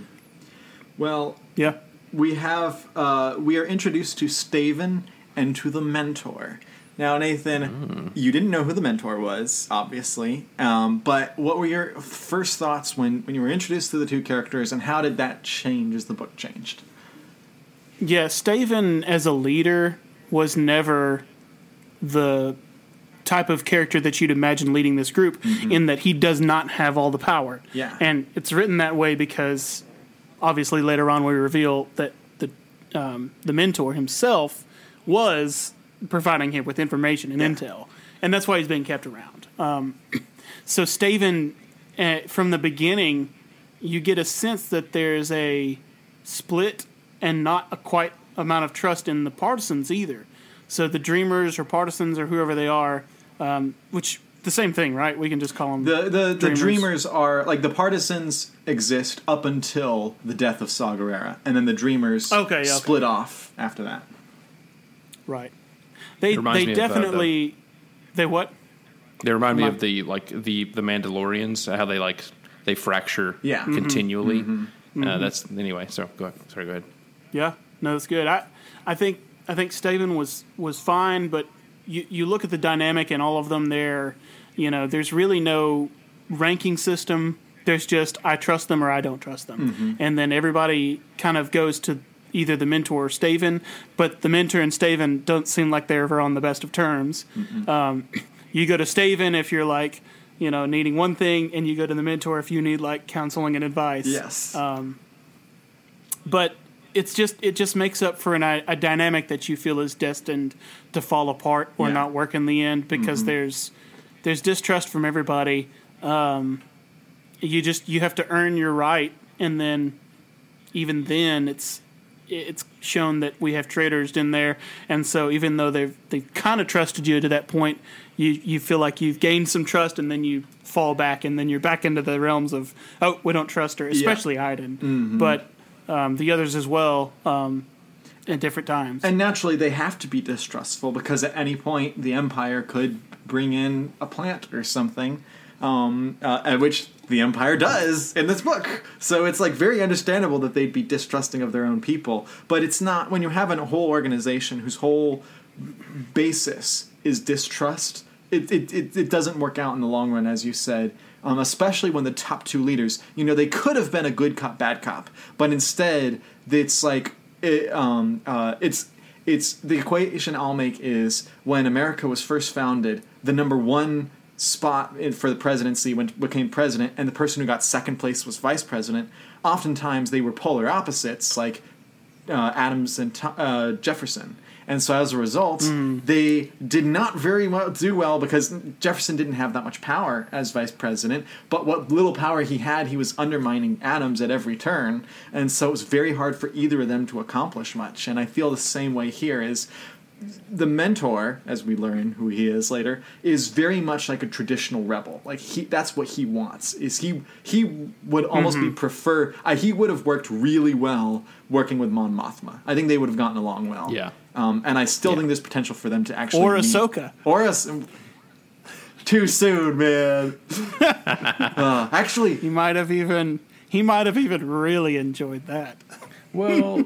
Well, yeah, we have uh, we are introduced to Staven and to the Mentor. Now, Nathan, mm. you didn't know who the Mentor was, obviously. Um, but what were your first thoughts when, when you were introduced to the two characters, and how did that change as the book changed? Yeah, Staven as a leader was never the type of character that you'd imagine leading this group mm-hmm. in that he does not have all the power. Yeah. And it's written that way because obviously later on we reveal that the um, the mentor himself was providing him with information and yeah. intel. And that's why he's being kept around. Um, so Staven, uh, from the beginning, you get a sense that there's a split and not a quite amount of trust in the partisans either. So the dreamers or partisans or whoever they are, um, which... the same thing, right? We can just call them the the dreamers. The dreamers are like the partisans exist up until the death of Saw Gerrera, and then the dreamers okay, okay. split off after that. Right. They they definitely the, the, they what? They remind me of the like the, the Mandalorians, how they like they fracture yeah. continually. Mm-hmm. Mm-hmm. Uh, that's anyway. So go ahead. Sorry, go ahead. Yeah, no, that's good. I I think I think Staven was was fine, but. You, you look at the dynamic in all of them there, you know, there's really no ranking system. There's just, I trust them or I don't trust them. Mm-hmm. And then everybody kind of goes to either the mentor or Staven, but the mentor and Staven don't seem like they're ever on the best of terms. Mm-hmm. Um, you go to Staven if you're like, you know, needing one thing, and you go to the mentor if you need like counseling and advice. Yes. Um, but It's just it just makes up for an, a dynamic that you feel is destined to fall apart or yeah. not work in the end because mm-hmm. there's there's distrust from everybody. Um, you just you have to earn your right, and then even then it's it's shown that we have traitors in there, and so even though they've they've kind of trusted you to that point, you you feel like you've gained some trust, and then you fall back, and then you're back into the realms of oh we don't trust her, especially yeah. Iden, mm-hmm. but. Um, the others as well, um, at different times. And naturally, they have to be distrustful because at any point the Empire could bring in a plant or something, um, uh, which the Empire does in this book. So it's like very understandable that they'd be distrusting of their own people. But it's not when you have a whole organization whose whole basis is distrust. It, it, it, it doesn't work out in the long run, as you said, um, especially when the top two leaders, you know, they could have been a good cop, bad cop, but instead it's like it, um, uh, it's it's the equation I'll make is when America was first founded, the number one spot for the presidency when became president and the person who got second place was vice president. Oftentimes they were polar opposites like uh, Adams and uh, Jefferson. And so as a result, mm. they did not very well do well because Jefferson didn't have that much power as vice president. But what little power he had, he was undermining Adams at every turn. And so it was very hard for either of them to accomplish much. And I feel the same way here is the mentor, as we learn who he is later, is very much like a traditional rebel. Like he, that's what he wants is he, he would almost mm-hmm. be prefer. Uh, he would have worked really well working with Mon Mothma. I think they would have gotten along well. Yeah. Um, and I still yeah. think there's potential for them to actually or Ahsoka or us. Too soon, man. uh, actually, he might have even he might have even really enjoyed that. Well,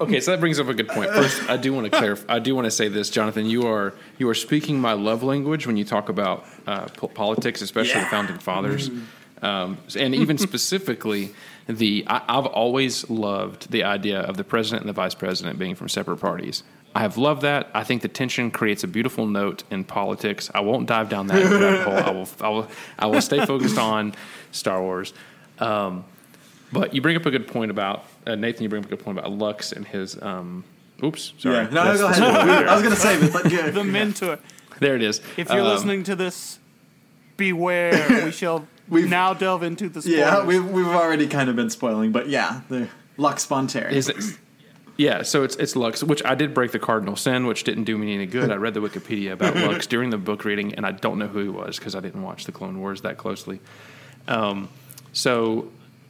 okay, so that brings up a good point. First, I do want to clarify. I do want to say this, Jonathan. You are you are speaking my love language when you talk about uh, po- politics, especially yeah. the founding fathers, mm. um, and even specifically the. I, I've always loved the idea of the president and the vice president being from separate parties. I have loved that. I think the tension creates a beautiful note in politics. I won't dive down that rabbit hole. I will. I will. I will stay focused on Star Wars. Um, But you bring up a good point about, uh, Nathan, you bring up a good point about Lux and his, um, oops, sorry. Yeah. No, no, go ahead. I was going to say, but yeah. The mentor. There it is. If you're um, listening to this, beware. We shall we've, now delve into the spoilers. Yeah, we've, we've already kind of been spoiling, but yeah, the Lux Bonteri. Is it, yeah, so it's it's Lux, which I did break the cardinal sin, which didn't do me any good. I read the Wikipedia about Lux during the book reading, and I don't know who he was because I didn't watch The Clone Wars that closely. Um, so...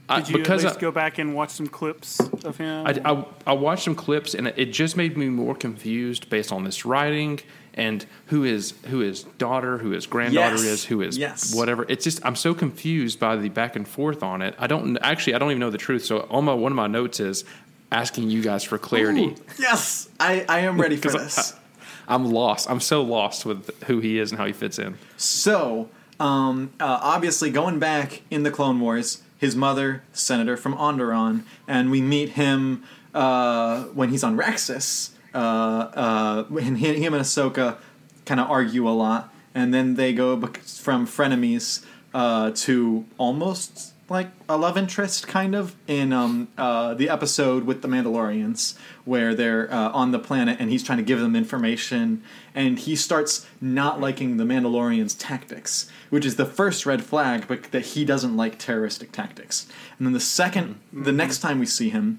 Did you I, because at least I, go back and watch some clips of him? I, I, I watched some clips, and it just made me more confused based on this writing and who his who his daughter, who his granddaughter yes. is, who is yes. whatever. It's just I'm so confused by the back and forth on it. I don't actually I don't even know the truth. So all my one of my notes is asking you guys for clarity. Ooh, yes, I, I am ready for this. I, I, I'm lost. I'm so lost with who he is and how he fits in. So um, uh, obviously, going back in the Clone Wars. His mother, Senator from Onderon, and we meet him uh, when he's on Raxus. Uh, uh, and he, him and Ahsoka kind of argue a lot, and then they go from frenemies uh, to almost like a love interest kind of in um uh the episode with the Mandalorians where they're uh, on the planet and he's trying to give them information and he starts not liking the Mandalorians' tactics, which is the first red flag, but that he doesn't like terroristic tactics. And then the second, mm-hmm. the next time we see him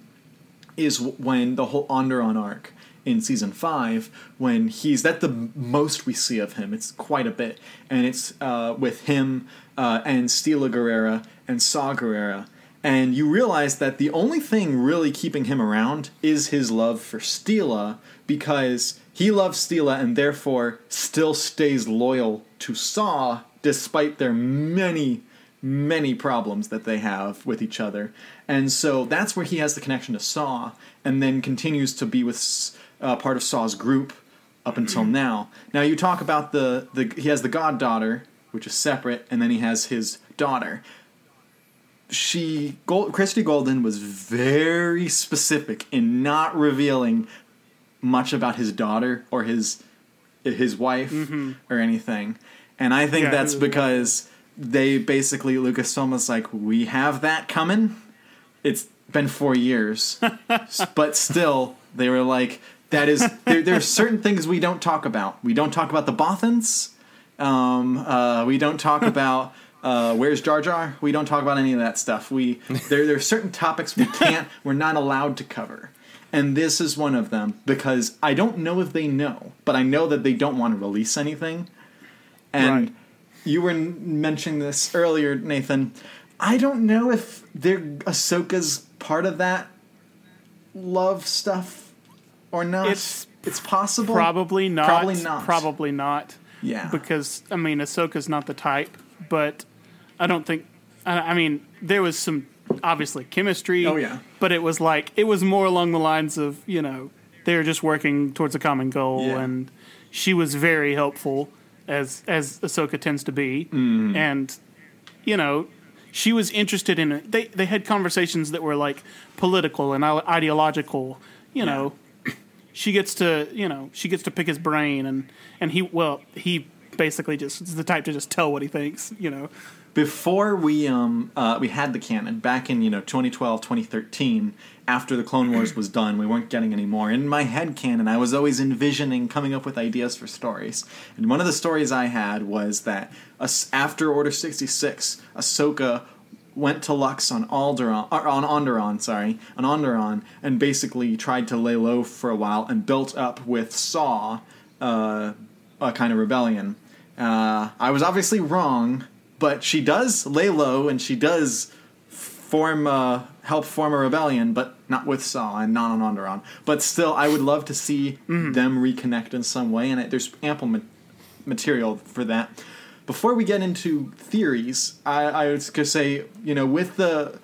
is when the whole Onderon arc in season five, when he's that's the most we see of him. It's quite a bit, and it's uh, with him uh, and Stila Guerrera and Saw Gerrera, and you realize that the only thing really keeping him around is his love for Stila, because he loves Stila and therefore still stays loyal to Saw despite their many, many problems that they have with each other. And so that's where he has the connection to Saw, and then continues to be with uh, part of Saw's group up until now. Now you talk about the, the he has the goddaughter, which is separate, and then he has his daughter. She, Gold, Christie Golden was very specific in not revealing much about his daughter or his his wife mm-hmm. or anything. And I think yeah, that's because they basically, Lucasfilm was like, we have that coming. It's been four years. But still, they were like, that is, there, there are certain things we don't talk about. We don't talk about the Bothans. Um, uh, we don't talk about... Uh, where's Jar Jar? We don't talk about any of that stuff. We there there are certain topics we can't, we're not allowed to cover. And this is one of them, because I don't know if they know, but I know that they don't want to release anything. And right. you were mentioning this earlier, Nathan. I don't know if they're, Ahsoka's part of that love stuff or not. It's, it's possible. Probably not. Probably not. Probably not. Yeah. Because, I mean, Ahsoka's not the type. But I don't think, I mean, there was some, obviously, chemistry. Oh, yeah. But it was like, it was more along the lines of, you know, they're just working towards a common goal. Yeah. And she was very helpful, as as Ahsoka tends to be. Mm. And, you know, she was interested in it. They, they had conversations that were, like, political and ideological, you yeah. know. She gets to, you know, she gets to pick his brain. And, and he, well, he... basically just is the type to just tell what he thinks, you know. Before we um uh we had the canon back in, you know, twenty twelve, twenty thirteen, after the Clone Wars was done, we weren't getting any more. In my head canon, I was always envisioning coming up with ideas for stories. And one of the stories I had was that after Order sixty-six, Ahsoka went to Lux on Alderaan, or on Onderon, sorry, on Onderon, and basically tried to lay low for a while and built up with Saw uh a kind of rebellion. Uh, I was obviously wrong, but she does lay low and she does form a, help form a rebellion, but not with Saw and not on Onderon. But still, I would love to see mm. them reconnect in some way, and it, there's ample ma- material for that. Before we get into theories, I, I was going to say, you know, with the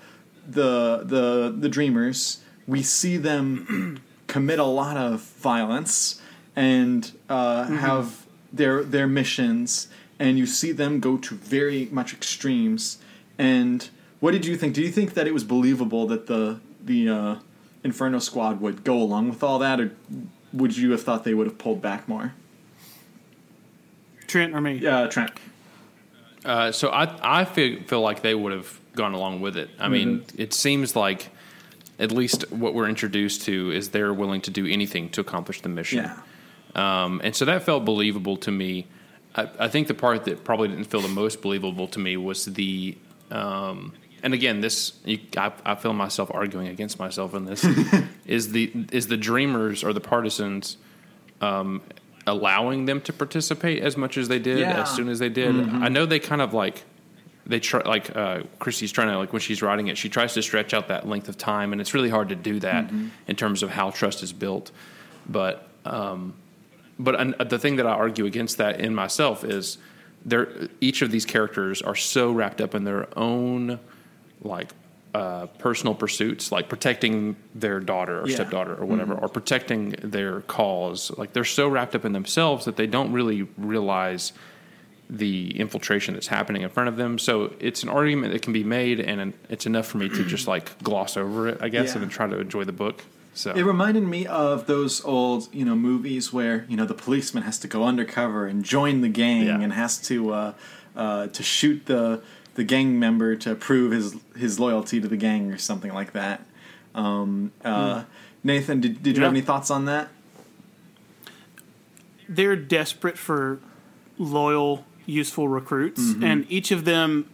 the the the Dreamers, we see them commit a lot of violence and uh, mm-hmm. have their their missions, and you see them go to very much extremes. And what did you think? Do you think that it was believable that the the uh, Inferno Squad would go along with all that, or would you have thought they would have pulled back more? Trent or me? Yeah, uh, Trent. Uh, so I I feel feel like they would have gone along with it. I mm-hmm. mean, it seems like at least what we're introduced to is they're willing to do anything to accomplish the mission. Yeah. Um, and so that felt believable to me. I, I think the part that probably didn't feel the most believable to me was the, um, and again, this you, I, I feel myself arguing against myself in this is the is the Dreamers or the Partisans um, allowing them to participate as much as they did yeah. as soon as they did. Mm-hmm. I know they kind of like. They try like uh, Christie's trying to like when she's writing it, she tries to stretch out that length of time, and it's really hard to do that mm-hmm. in terms of how trust is built. But um, but an, the thing that I argue against that in myself is there each of these characters are so wrapped up in their own like uh, personal pursuits, like protecting their daughter or yeah. stepdaughter or whatever, mm-hmm. or protecting their cause. Like they're so wrapped up in themselves that they don't really realize the infiltration that's happening in front of them. So it's an argument that can be made, and it's enough for me to just like gloss over it, I guess, yeah. and then try to enjoy the book. So it reminded me of those old, you know, movies where, you know, the policeman has to go undercover and join the gang yeah. and has to, uh, uh, to shoot the, the gang member to prove his his loyalty to the gang or something like that. Um, uh, mm. Nathan, did did you yeah. have any thoughts on that? They're desperate for loyal, useful recruits, mm-hmm. and each of them,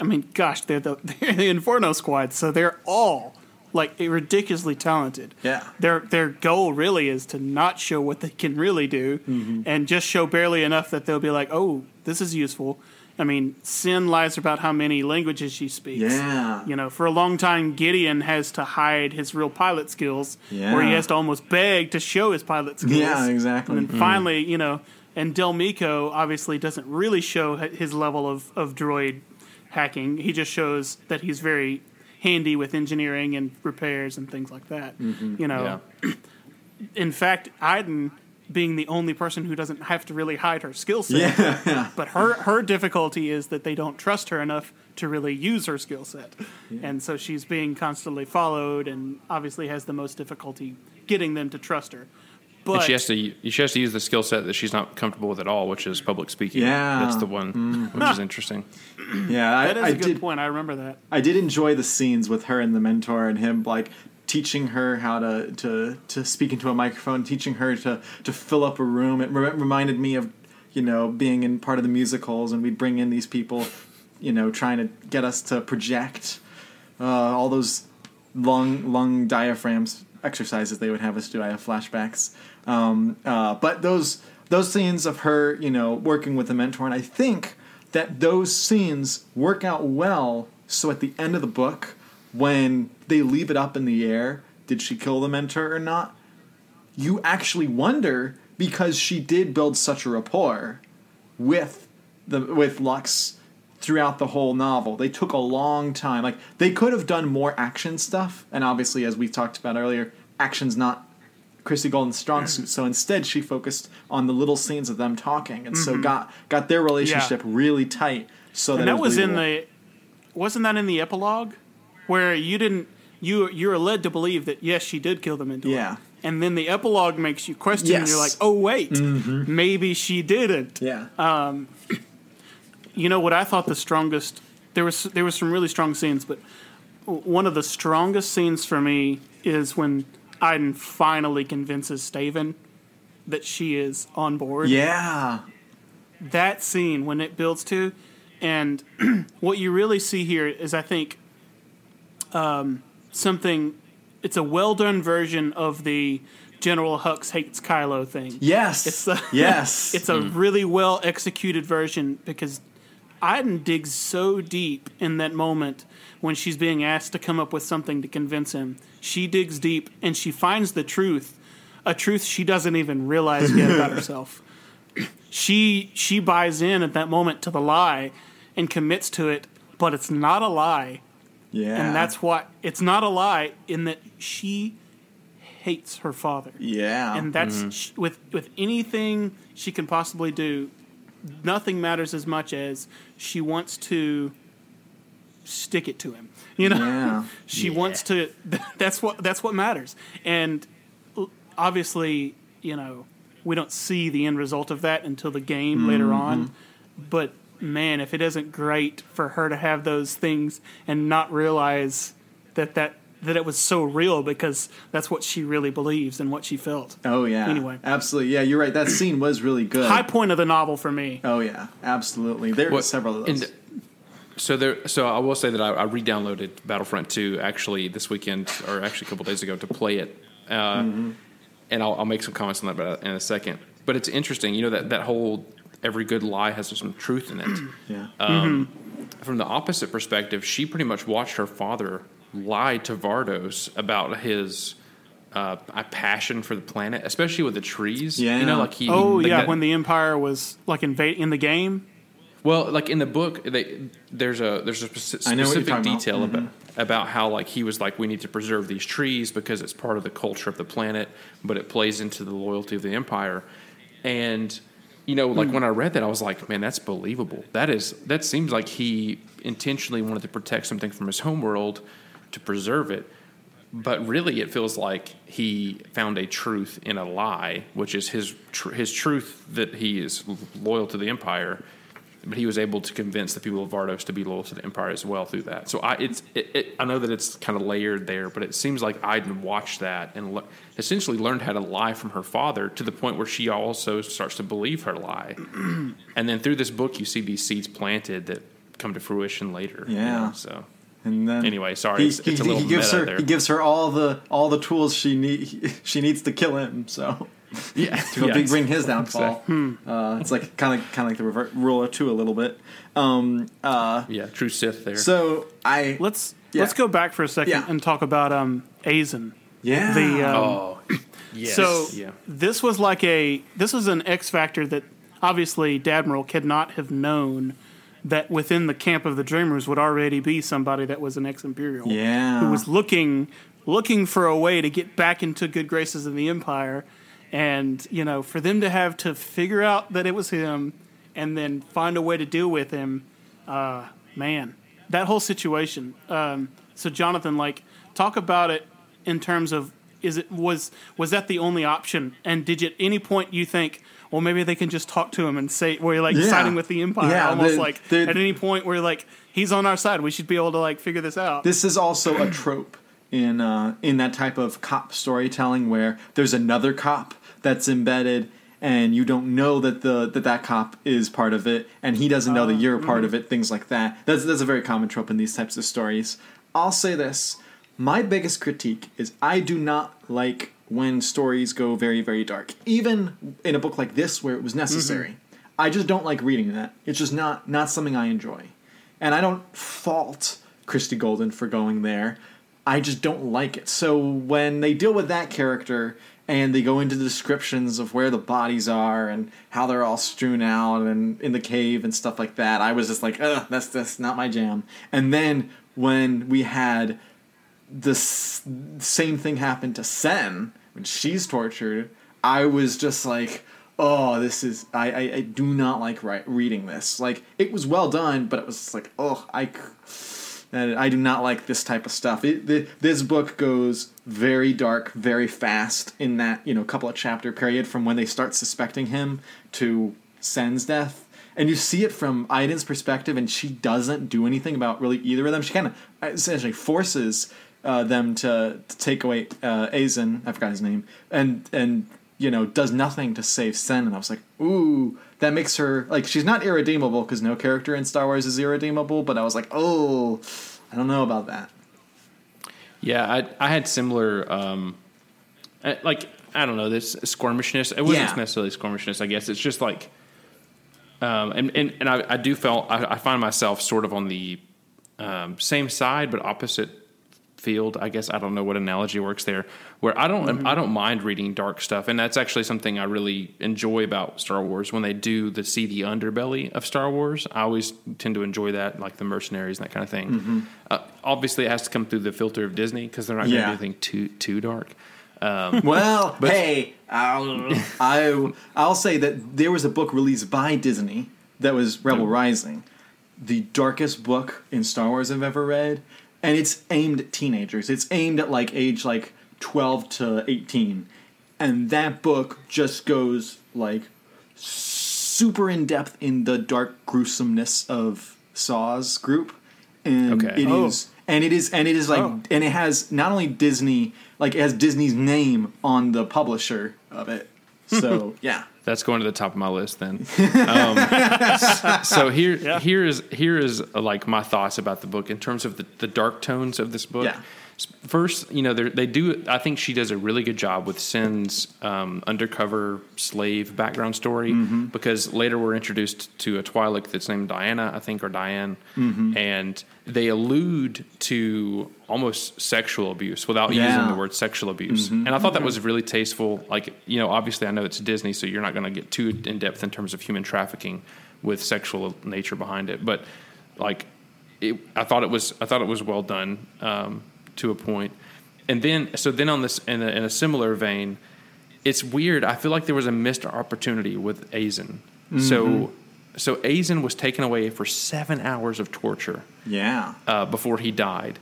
I mean, gosh, they're the, they're the Inferno Squad, so they're all like ridiculously talented. Yeah, their their goal really is to not show what they can really do, mm-hmm. and just show barely enough that they'll be like, oh, this is useful. I mean, Sin lies about how many languages she speaks. Yeah. You know, for a long time, Gideon has to hide his real pilot skills, yeah. or he has to almost beg to show his pilot skills. Yeah, exactly. And then mm. finally, you know, and Del Meeko obviously doesn't really show his level of, of droid hacking. He just shows that he's very handy with engineering and repairs and things like that. Mm-hmm. You know, yeah. In fact, Iden, being the only person who doesn't have to really hide her skill set. Yeah. But her, her difficulty is that they don't trust her enough to really use her skill set. Yeah. And so she's being constantly followed and obviously has the most difficulty getting them to trust her. But and she has to she has to use the skill set that she's not comfortable with at all, which is public speaking. Yeah. That's the one, mm. which is interesting. Yeah, I, that is I a good did, point. I remember that. I did enjoy the scenes with her and the mentor and him, like, teaching her how to, to, to speak into a microphone, teaching her to, to fill up a room. It re- reminded me of, you know, being in part of the musicals, and we'd bring in these people, you know, trying to get us to project uh, all those lung lung diaphragms exercises they would have us do. I have flashbacks. Um, uh, but those those scenes of her, you know, working with a mentor, and I think that those scenes work out well. So at the end of the book, when they leave it up in the air, did she kill the mentor or not? You actually wonder, because she did build such a rapport with the with Lux throughout the whole novel. They took a long time. Like, they could have done more action stuff, and obviously, as we talked about earlier, action's not Christie Golden's strong suit. So instead, she focused on the little scenes of them talking, and mm-hmm. so got got their relationship yeah. really tight. So and that, that was in the wasn't that in the epilogue? Where you didn't, you you are led to believe that yes, she did kill the mentor. Yeah, and then the epilogue makes you question. Yes. And you're like, oh wait, mm-hmm. maybe she didn't. Yeah. Um, you know what I thought the strongest? There was there was some really strong scenes, but one of the strongest scenes for me is when Iden finally convinces Staven that she is on board. Yeah. That scene when it builds to, and what you really see here is, I think, Um, something, it's a well-done version of the General Hux hates Kylo thing. Yes. It's a, yes. It's a mm. really well-executed version, because Iden digs so deep in that moment when she's being asked to come up with something to convince him. She digs deep, and she finds the truth, a truth she doesn't even realize yet about herself. She, she buys in at that moment to the lie and commits to it, but it's not a lie. Yeah. And that's why it's not a lie, in that she hates her father. Yeah. And that's mm-hmm. she, with with anything she can possibly do, nothing matters as much as she wants to stick it to him. You know? Yeah. she yeah. wants to that's what that's what matters. And obviously, you know, we don't see the end result of that until the game mm-hmm. later on, but man, if it isn't great for her to have those things and not realize that, that that it was so real, because that's what she really believes and what she felt. Oh, yeah. Anyway. Absolutely. Yeah, you're right. That scene was really good. High point of the novel for me. Oh, yeah. Absolutely. There were well, several of those. And so, there, so I will say that I, I re-downloaded Battlefront two actually this weekend, or actually a couple days ago, to play it. Uh, mm-hmm. And I'll, I'll make some comments on that in a second. But it's interesting. You know, that, that whole... every good lie has some truth in it. Yeah. Um, mm-hmm. From the opposite perspective, she pretty much watched her father lie to Vardos about his uh, passion for the planet, especially with the trees. Yeah. You know, like he. Oh like yeah, that, when the Empire was like invade in the game. Well, like in the book, they, there's a there's a specific, specific detail about, about, mm-hmm. about how like he was like, we need to preserve these trees because it's part of the culture of the planet, but it plays into the loyalty of the Empire, and. You know, like mm. when I read that, I was like, man, that's believable. That is, that seems like he intentionally wanted to protect something from his homeworld to preserve it. But really, it feels like he found a truth in a lie, which is his tr- his truth that he is loyal to the Empire but he was able to convince the people of Vardos to be loyal to the Empire as well through that. So I it's it, it, I know that it's kind of layered there, but it seems like Iden watched that and le- essentially learned how to lie from her father to the point where she also starts to believe her lie. And then through this book, you see these seeds planted that come to fruition later. Yeah. You know, so. And then anyway, sorry, he, it's, it's he, a little he gives meta her, there. He gives her all the all the tools she need she needs to kill him. So yeah, to yeah, bring his downfall. Exactly. Uh, it's like kind of kind of like the reverse Rule of Two a little bit. Um, uh, yeah, true Sith there. So I let's yeah. let's go back for a second yeah. and talk about um, Azen. Yeah. The, um, oh. Yes. So yeah. this was like a this was an X factor that obviously Dadmiral could not have known. That within the camp of the Dreamers would already be somebody that was an ex-Imperial, yeah, who was looking looking for a way to get back into good graces of the Empire, and you know, for them to have to figure out that it was him, and then find a way to deal with him, uh, man, that whole situation. Um, so, Jonathan, like, talk about it in terms of is it was was that the only option, and did you at any point you think? Well, maybe they can just talk to him and say, we're like yeah. siding with the Empire. Yeah, almost like at any point we're like, he's on our side. We should be able to like figure this out. This is also a trope in uh, in that type of cop storytelling where there's another cop that's embedded and you don't know that the that, that cop is part of it and he doesn't know uh, that you're a part mm-hmm. of it, things like that. That's, that's a very common trope in these types of stories. I'll say this. My biggest critique is I do not like when stories go very, very dark, even in a book like this where it was necessary. Mm-hmm. I just don't like reading that. It's just not not something I enjoy. And I don't fault Christie Golden for going there. I just don't like it. So when they deal with that character and they go into the descriptions of where the bodies are and how they're all strewn out and in the cave and stuff like that, I was just like, ugh, that's, that's not my jam. And then when we had the same thing happen to Seyn when she's tortured, I was just like, oh, this is... I, I, I do not like ri- reading this. Like, it was well done, but it was just like, oh, I, I do not like this type of stuff. It, the, this book goes very dark, very fast in that, you know, couple of chapter period from when they start suspecting him to Sen's death. And you see it from Iden's perspective, and she doesn't do anything about really either of them. She kind of essentially forces... Uh, them to, to take away uh, Azen, I forgot his name, and and you know does nothing to save Seyn. And I was like, ooh, that makes her like she's not irredeemable because no character in Star Wars is irredeemable. But I was like, oh, I don't know about that. Yeah, I I had similar um, like I don't know this squirmishness. It wasn't yeah. necessarily squirmishness, I guess. It's just like, um, and and and I, I do felt I, I find myself sort of on the um, same side but opposite. Field, I guess I don't know what analogy works there. Where I don't, mm-hmm. I don't mind reading dark stuff, and that's actually something I really enjoy about Star Wars. When they do the see the underbelly of Star Wars, I always tend to enjoy that, like the mercenaries and that kind of thing. Mm-hmm. Uh, obviously, it has to come through the filter of Disney because they're not going to yeah. do anything too too dark. Um, well, but, hey, I'll, I I'll say that there was a book released by Disney that was Rebel oh. Rising, the darkest book in Star Wars I've ever read. And it's aimed at teenagers. It's aimed at, like, age, like, twelve to eighteen. And that book just goes, like, super in-depth in the dark gruesomeness of Saw's group. And okay. it oh. is... And it is, and it is like, oh. and it has not only Disney, like, it has Disney's name on the publisher of it. So, yeah. That's going to the top of my list then. Um, so here, yeah. here is here is uh, like my thoughts about the book in terms of the, the dark tones of this book. Yeah. First, you know, they do. I think she does a really good job with Sen's um, undercover slave background story mm-hmm. because later we're introduced to a Twi'lek that's named Diana, I think, or Diane, mm-hmm. and they allude to almost sexual abuse without yeah. using the word sexual abuse. Mm-hmm. And I thought that was really tasteful. Like, you know, obviously I know it's Disney, so you're not going to get too in depth in terms of human trafficking with sexual nature behind it, but like, it, I thought it was I thought it was well done. Um, to a point. And then, so then on this, in a, in a similar vein, it's weird. I feel like there was a missed opportunity with Azen. Mm-hmm. So, so Azen was taken away for seven hours of torture. Yeah. Uh, before he died.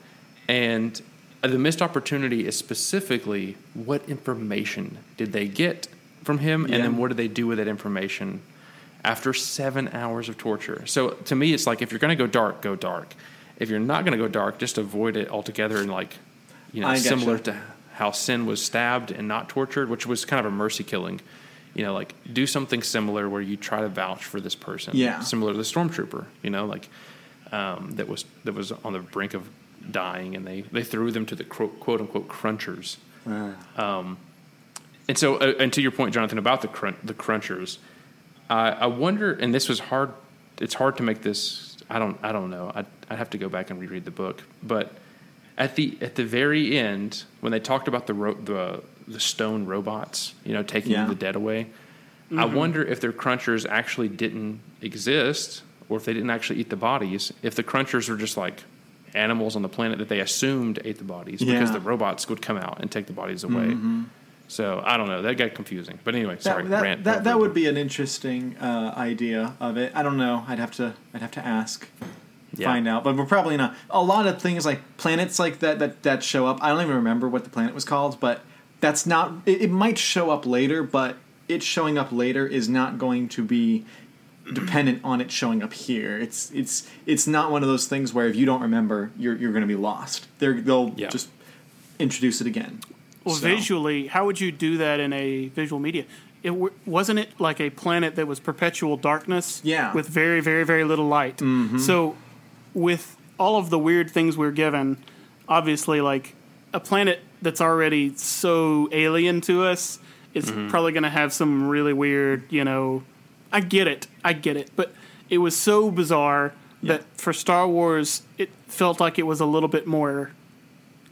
And the missed opportunity is specifically what information did they get from him? Yeah. And then what did they do with that information? after seven hours of torture. So to me, it's like, if you're going to go dark, go dark. If you're not going to go dark, just avoid it altogether. And like, you know, similar you. to how Sin was stabbed and not tortured, which was kind of a mercy killing. You know, like, do something similar where you try to vouch for this person. Yeah. Similar to the stormtrooper, you know, like, um, that was that was on the brink of dying, and they, they threw them to the quote-unquote crunchers. Uh. Um, and so, uh, and to your point, Jonathan, about the crun- the crunchers, uh, I wonder, and this was hard, it's hard to make this, I don't I don't know, I'd, I'd have to go back and reread the book, but at the at the very end, when they talked about the ro- the the stone robots, you know, taking yeah. the dead away. Mm-hmm. I wonder if their crunchers actually didn't exist, or if they didn't actually eat the bodies, if the crunchers were just like animals on the planet that they assumed ate the bodies yeah. because the robots would come out and take the bodies away. Mm-hmm. So I don't know. That got confusing. But anyway, that, sorry. That, rant, that, rant, that would be an interesting uh, idea of it. I don't know. I'd have to, I'd have to ask. Yeah. Find out, but we're probably not. A lot of things like planets like that, that that show up. I don't even remember what the planet was called, but that's not. It, it might show up later, but it showing up later is not going to be dependent on it showing up here. It's it's it's not one of those things where if you don't remember, you're you're going to be lost. They're, they'll yeah. just introduce it again. Well, so. Visually, how would you do that in a visual media? It w- wasn't it like a planet that was perpetual darkness, yeah. with very very very little light. Mm-hmm. So. With all of the weird things we're given, obviously, like, a planet that's already so alien to us is mm-hmm. probably going to have some really weird, you know... I get it. I get it. But it was so bizarre yeah. that for Star Wars, it felt like it was a little bit more,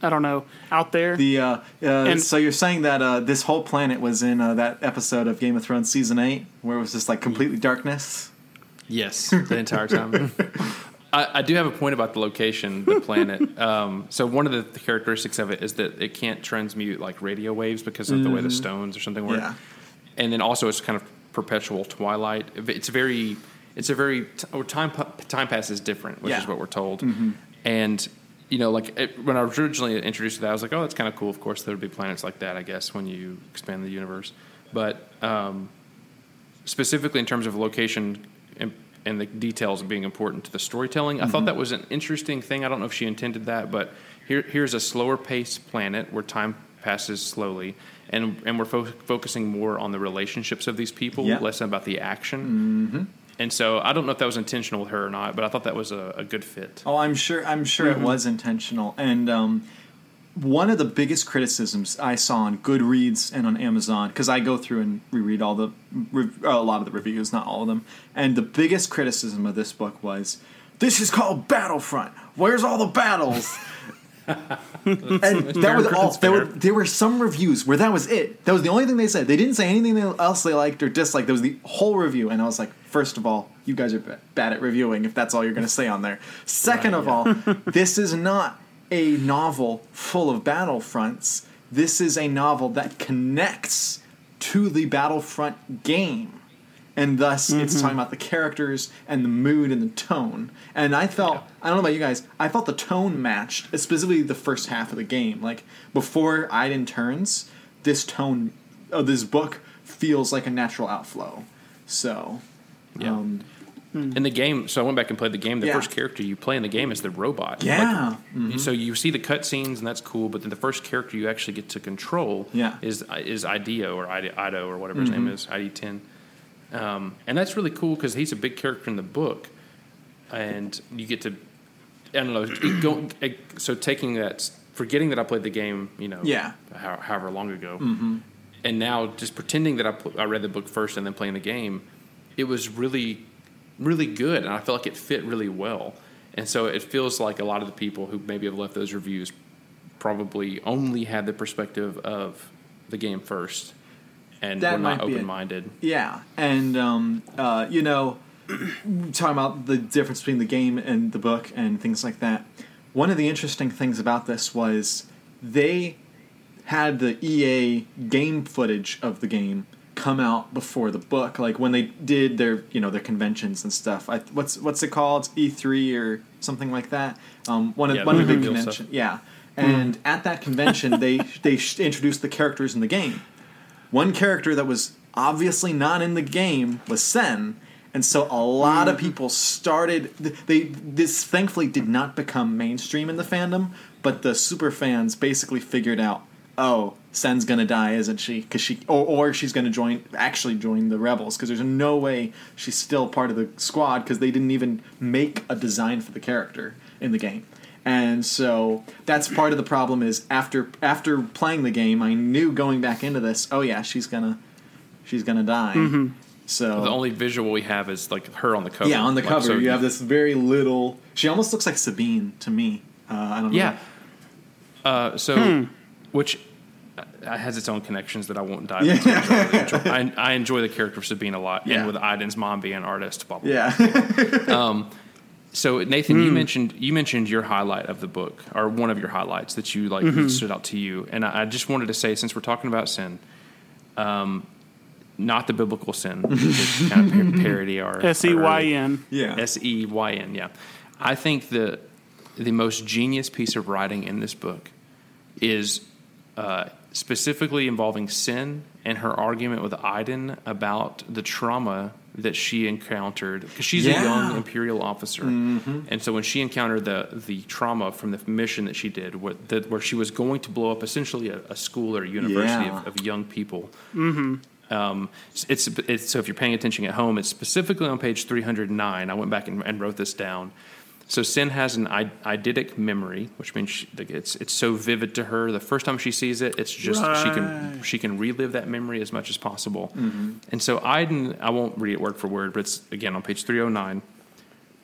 I don't know, out there. The uh, uh, and So you're saying that uh, this whole planet was in uh, that episode of Game of Thrones Season eight, where it was just, like, completely darkness? Yes, the entire time. I, I do have a point about the location, the planet. Um, so one of the, the characteristics of it is that it can't transmute like radio waves because of mm. the way the stones or something work. Yeah. And then also it's kind of perpetual twilight. It's very, it's a very time time passes different, which yeah. is what we're told. Mm-hmm. And you know, like it, when I was originally introduced to that, I was like, oh, that's kind of cool. Of course, there would be planets like that, I guess, when you expand the universe. But um, specifically in terms of location. In, and the details being important to the storytelling. Mm-hmm. I thought that was an interesting thing. I don't know if she intended that, but here, here's a slower-paced planet where time passes slowly, and and we're fo- focusing more on the relationships of these people, yeah. less about the action. Mm-hmm. And so I don't know if that was intentional with her or not, but I thought that was a, a good fit. Oh, I'm sure I'm sure mm-hmm. it was intentional. And um, one of the biggest criticisms I saw on Goodreads and on Amazon, because I go through and reread all the a lot of the reviews, not all of them, and the biggest criticism of this book was, "This is called Battlefront. Where's all the battles?" and that was all. There were, there were some reviews where that was it. That was the only thing they said. They didn't say anything else they liked or disliked. That was the whole review, and I was like, first of all, you guys are bad at reviewing if that's all you're going to say on there. Second right, of yeah. all, this is not a novel full of battlefronts. This is a novel that connects to the Battlefront game. And thus, mm-hmm. it's talking about the characters and the mood and the tone. And I felt, yeah. I don't know about you guys, I felt the tone matched, specifically the first half of the game. Like, before Iden turns, this tone of this book feels like a natural outflow. So, yeah. um... in the game, so I went back and played the game. The yeah. first character you play in the game is the robot. Yeah. Like, mm-hmm. So you see the cutscenes, and that's cool. But then the first character you actually get to control yeah. is is Ideo or Ido or whatever mm-hmm. his name is, I D ten. Um, and that's really cool because he's a big character in the book, and you get to I don't know. Go, so taking that, forgetting that I played the game, you know, yeah. how, however long ago, mm-hmm. and now just pretending that I pl- I read the book first and then playing the game, it was really. really good, and I felt like it fit really well. And so it feels like a lot of the people who maybe have left those reviews probably only had the perspective of the game first and that were not open-minded. It. Yeah, and, um, uh, you know, talking about the difference between the game and the book and things like that, one of the interesting things about this was they had the E A game footage of the game come out before the book, like when they did their, you know, their conventions and stuff. I, what's what's it called? E three or something like that. Um, one of yeah, one of the big convention, yeah. And mm. at that convention, they they introduced the characters in the game. One character that was obviously not in the game was Seyn, And so a lot mm. of people started they this thankfully did not become mainstream in the fandom, but the super fans basically figured out, oh, Sen's gonna die, isn't she? Because she or, or she's gonna join actually join the rebels, because there's no way she's still part of the squad, because they didn't even make a design for the character in the game. And so that's part of the problem is after after playing the game, I knew going back into this, oh yeah, she's gonna she's gonna die. Mm-hmm. So the only visual we have is like her on the cover. Yeah, on the like, cover so you have this very little. She almost looks like Sabine to me. Uh, I don't know. Yeah. Uh, so, hmm. which has its own connections that I won't dive yeah. into. I, enjoy, I, I enjoy the character of Sabine a lot, yeah. and with Iden's mom being an artist, blah blah. Yeah. Blah. um, so Nathan, mm. you mentioned you mentioned your highlight of the book, or one of your highlights that you like mm-hmm. stood out to you, and I, I just wanted to say, since we're talking about Sin, um. Not the biblical sin, which kind of parody or S E Y N. Yeah. S E Y N, yeah. I think the the most genius piece of writing in this book is uh, specifically involving Sin and her argument with Iden about the trauma that she encountered. Because she's yeah. a young Imperial officer. Mm-hmm. And so when she encountered the the trauma from the mission that she did, what, the, where she was going to blow up essentially a, a school or a university yeah. of, of young people. Mm-hmm. Um, it's, it's so if you're paying attention at home, it's specifically on page three hundred nine. I went back and, and wrote this down. So Sin has an Id- eidetic memory, which means she, it's it's so vivid to her. The first time she sees it, it's just right. she can she can relive that memory as much as possible. Mm-hmm. And so Iden, I won't read it word for word, but it's again on page three oh nine.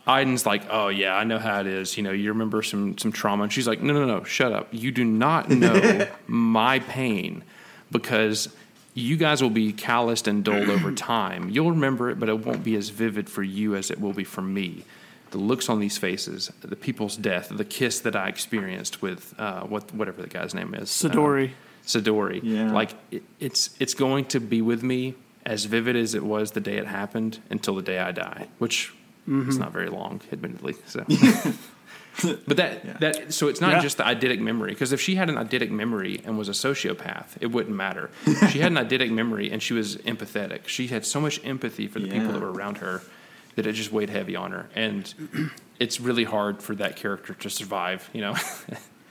Iden's like, oh yeah, I know how it is. You know, you remember some some trauma, and she's like, no, no, no, shut up. You do not know my pain because. You guys will be calloused and dulled over time. You'll remember it, but it won't be as vivid for you as it will be for me. The looks on these faces, the people's death, the kiss that I experienced with uh, what whatever the guy's name is. Sidori. Uh, Sidori. Yeah. Like, it, it's it's going to be with me as vivid as it was the day it happened until the day I die, which mm-hmm. is not very long, admittedly. So. But that, yeah. that so it's not yeah. just the eidetic memory, because if she had an eidetic memory and was a sociopath, it wouldn't matter. She had an eidetic memory and she was empathetic. She had so much empathy for the yeah. people that were around her that it just weighed heavy on her. And it's really hard for that character to survive, you know,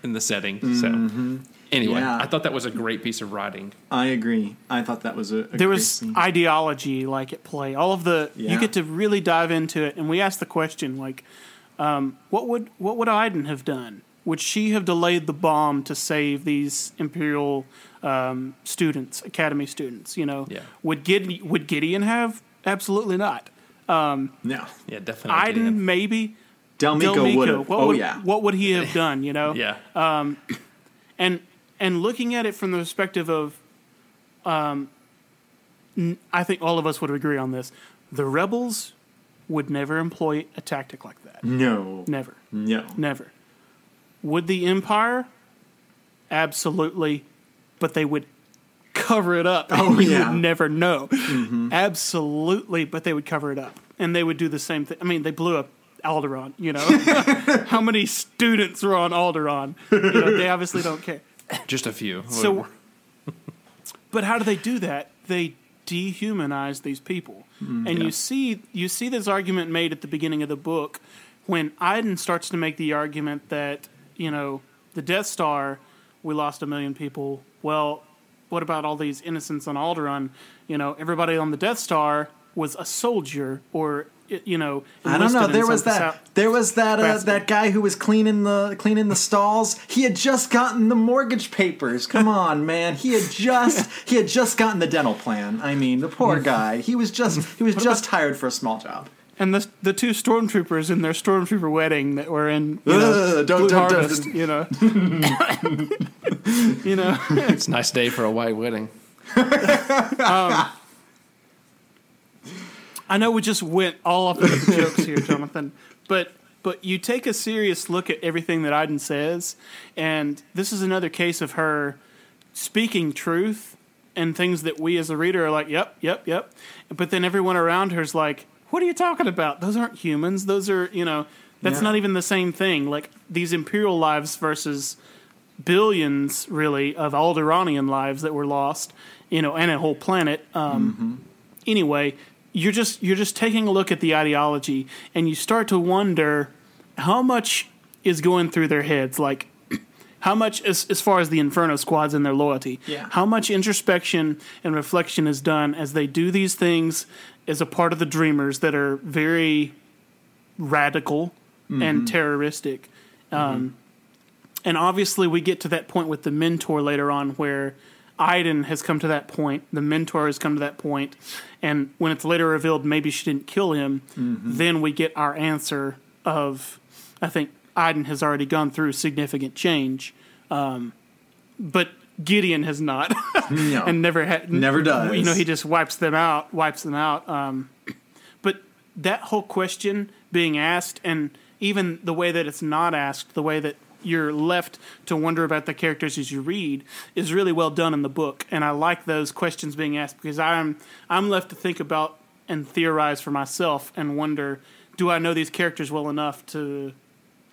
in the setting. Mm-hmm. So anyway, yeah. I thought that was a great piece of writing. I agree. I thought that was a, a there great was scene. Ideology like at play. All of the yeah. you get to really dive into it, and we asked the question like. Um, what would what would Iden have done? Would she have delayed the bomb to save these Imperial um, students, Academy students? You know, yeah. would Gideon, would Gideon have? Absolutely not. Um, no, yeah, definitely. Iden Gideon. Maybe. Del Meeko would have. Oh would, yeah. What would he have done? You know. yeah. Um, and and looking at it from the perspective of, um, I think all of us would agree on this. The rebels would never employ a tactic like that. No. Never. No. Never. Would the Empire? Absolutely. But they would cover it up. Oh, you yeah. would never know. Mm-hmm. Absolutely, but they would cover it up. And they would do the same thing. I mean, they blew up Alderaan, you know. How many students were on Alderaan? You know, they obviously don't care. Just a few. So, but how do they do that? They dehumanize these people. Mm, and yeah. you see you see this argument made at the beginning of the book when Iden starts to make the argument that, you know, the Death Star, we lost a million people. Well, what about all these innocents on Alderaan? You know, everybody on the Death Star was a soldier or, you know, I don't know. There was that there was that uh, that guy who was cleaning the cleaning the stalls. He had just gotten the mortgage papers. Come on, man. He had just he had just gotten the dental plan. I mean, the poor guy. He was just he was just hired for a small job. And the the two stormtroopers in their stormtrooper wedding that were in you know, Ugh, don't, Blue don't, Harvest, don't. You know. You know. It's a nice day for a white wedding. um I know we just went all off of the jokes here, Jonathan, but but you take a serious look at everything that Iden says, and this is another case of her speaking truth and things that we as a reader are like, yep, yep, yep. But then everyone around her is like, what are you talking about? Those aren't humans. Those are, you know, that's yeah. not even the same thing. Like these Imperial lives versus billions, really, of Alderaanian lives that were lost, you know, and a whole planet. Um, mm-hmm. Anyway, you're just you're just taking a look at the ideology, and you start to wonder how much is going through their heads, like how much as as far as the Inferno Squad's and their loyalty, yeah. how much introspection and reflection is done as they do these things as a part of the Dreamers that are very radical mm-hmm. and terroristic. Mm-hmm. Um, and obviously we get to that point with the Mentor later on where Iden has come to that point, the Mentor has come to that point, and when it's later revealed maybe she didn't kill him, mm-hmm. then we get our answer of, I think, Iden has already gone through significant change, um, but Gideon has not, no. and never had, never does. You know, he just wipes them out, wipes them out. Um, but that whole question being asked, and even the way that it's not asked, the way that you're left to wonder about the characters as you read, is really well done in the book. And I like those questions being asked because I'm I'm left to think about and theorize for myself and wonder, do I know these characters well enough to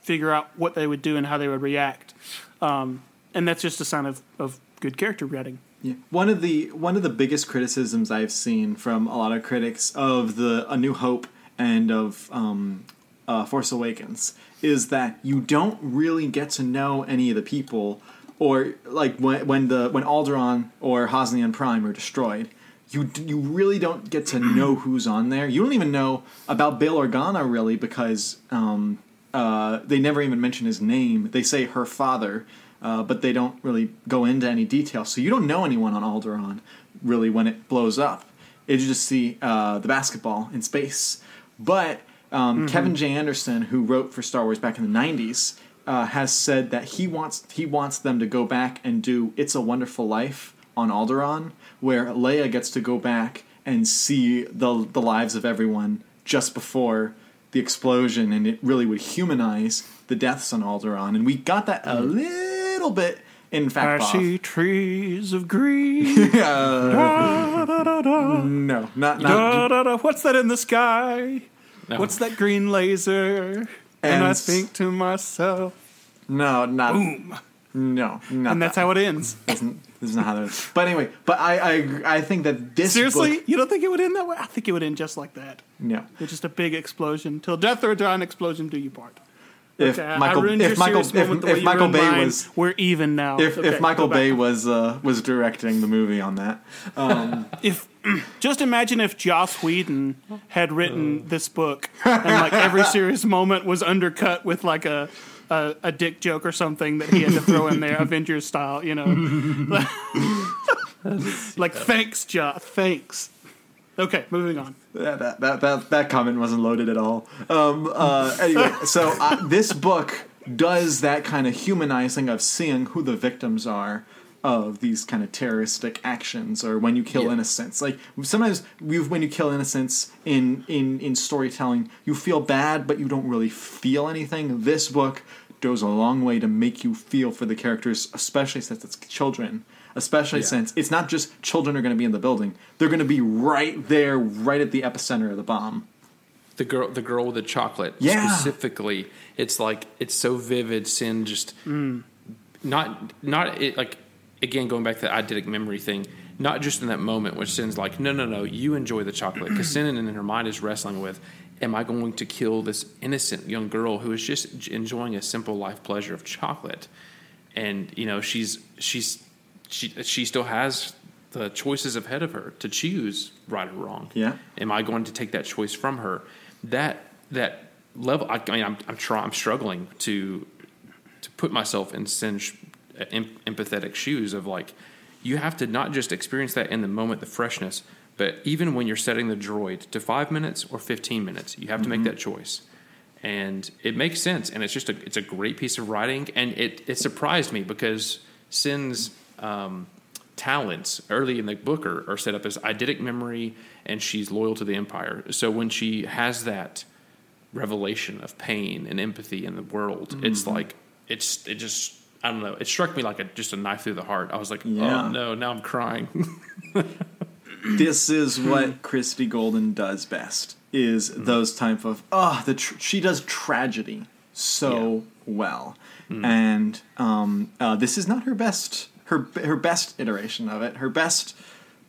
figure out what they would do and how they would react? Um, and that's just a sign of, of good character writing. Yeah. One of the one of the biggest criticisms I've seen from a lot of critics of the A New Hope and of um, uh, Force Awakens is that you don't really get to know any of the people, or like when when the when Alderaan or Hosnian Prime are destroyed, you you really don't get to know who's on there. You don't even know about Bail Organa really because um, uh, they never even mention his name. They say her father. Uh, but they don't really go into any detail. So you don't know anyone on Alderaan, really, when it blows up. You just see uh, the basketball in space. But um, mm-hmm. Kevin J. Anderson, who wrote for Star Wars back in the nineties, uh, has said that he wants he wants them to go back and do It's a Wonderful Life on Alderaan, where Leia gets to go back and see the the lives of everyone just before the explosion, and it really would humanize the deaths on Alderaan. And we got that mm-hmm. a little... little bit in fact I Bob. See trees of green. uh, da, da, da, da. No, not, not da, da, da. What's that in the sky? No. What's that green laser? And, and I think to myself, no, not boom. No, not. And that's that. How it ends. This is not how it ends. But anyway, but I, I, I think that this seriously, book, you don't think it would end that way? I think it would end just like that. No, it's just a big explosion. Till death or die, an explosion do you part. If okay, Michael, if Michael, if, if Michael Bay mine, was, we're even now. If, okay, if Michael Bay was uh, was directing the movie on that, um, if just imagine if Joss Whedon had written uh. this book and like every serious moment was undercut with like a, a a dick joke or something that he had to throw in there, Avengers style, you know. Like thanks, Joss, thanks. Okay, moving on. Yeah, that, that that that comment wasn't loaded at all. Um, uh, anyway, so uh, this book does that kind of humanizing of seeing who the victims are of these kind of terroristic actions, or when you kill yeah. innocents. Like sometimes we've, when you kill innocents in, in, in storytelling, you feel bad, but you don't really feel anything. This book goes a long way to make you feel for the characters, especially since it's children. Especially yeah. since it's not just children are going to be in the building; they're going to be right there, right at the epicenter of the bomb. The girl, the girl with the chocolate, yeah. specifically. It's like it's so vivid. Sin just mm. not, not it, like again going back to the eidetic memory thing. Not just in that moment where Sin's like, no, no, no, you enjoy the chocolate, because Sin in her mind is wrestling with, am I going to kill this innocent young girl who is just enjoying a simple life pleasure of chocolate? And you know, she's she's. She she still has the choices ahead of her to choose right or wrong. Yeah, am I going to take that choice from her? That that level. I, I mean, I'm I'm trying. I'm struggling to to put myself in Sin's empathetic shoes of like, you have to not just experience that in the moment, the freshness, but even when you're setting the droid to five minutes or fifteen minutes, you have mm-hmm. to make that choice. And it makes sense. And it's just a it's a great piece of writing. And it it surprised me because Sin's Um, talents early in the book are, are set up as eidetic memory, and she's loyal to the Empire. So when she has that revelation of pain and empathy in the world, mm-hmm. it's like it's it just I don't know. It struck me like a, just a knife through the heart. I was like, yeah. oh no, now I'm crying. This is what Christie Golden does best: is mm-hmm. those type of oh, the tr- she does tragedy so yeah. well, mm-hmm. and um, uh, this is not her best. Her her best iteration of it, her best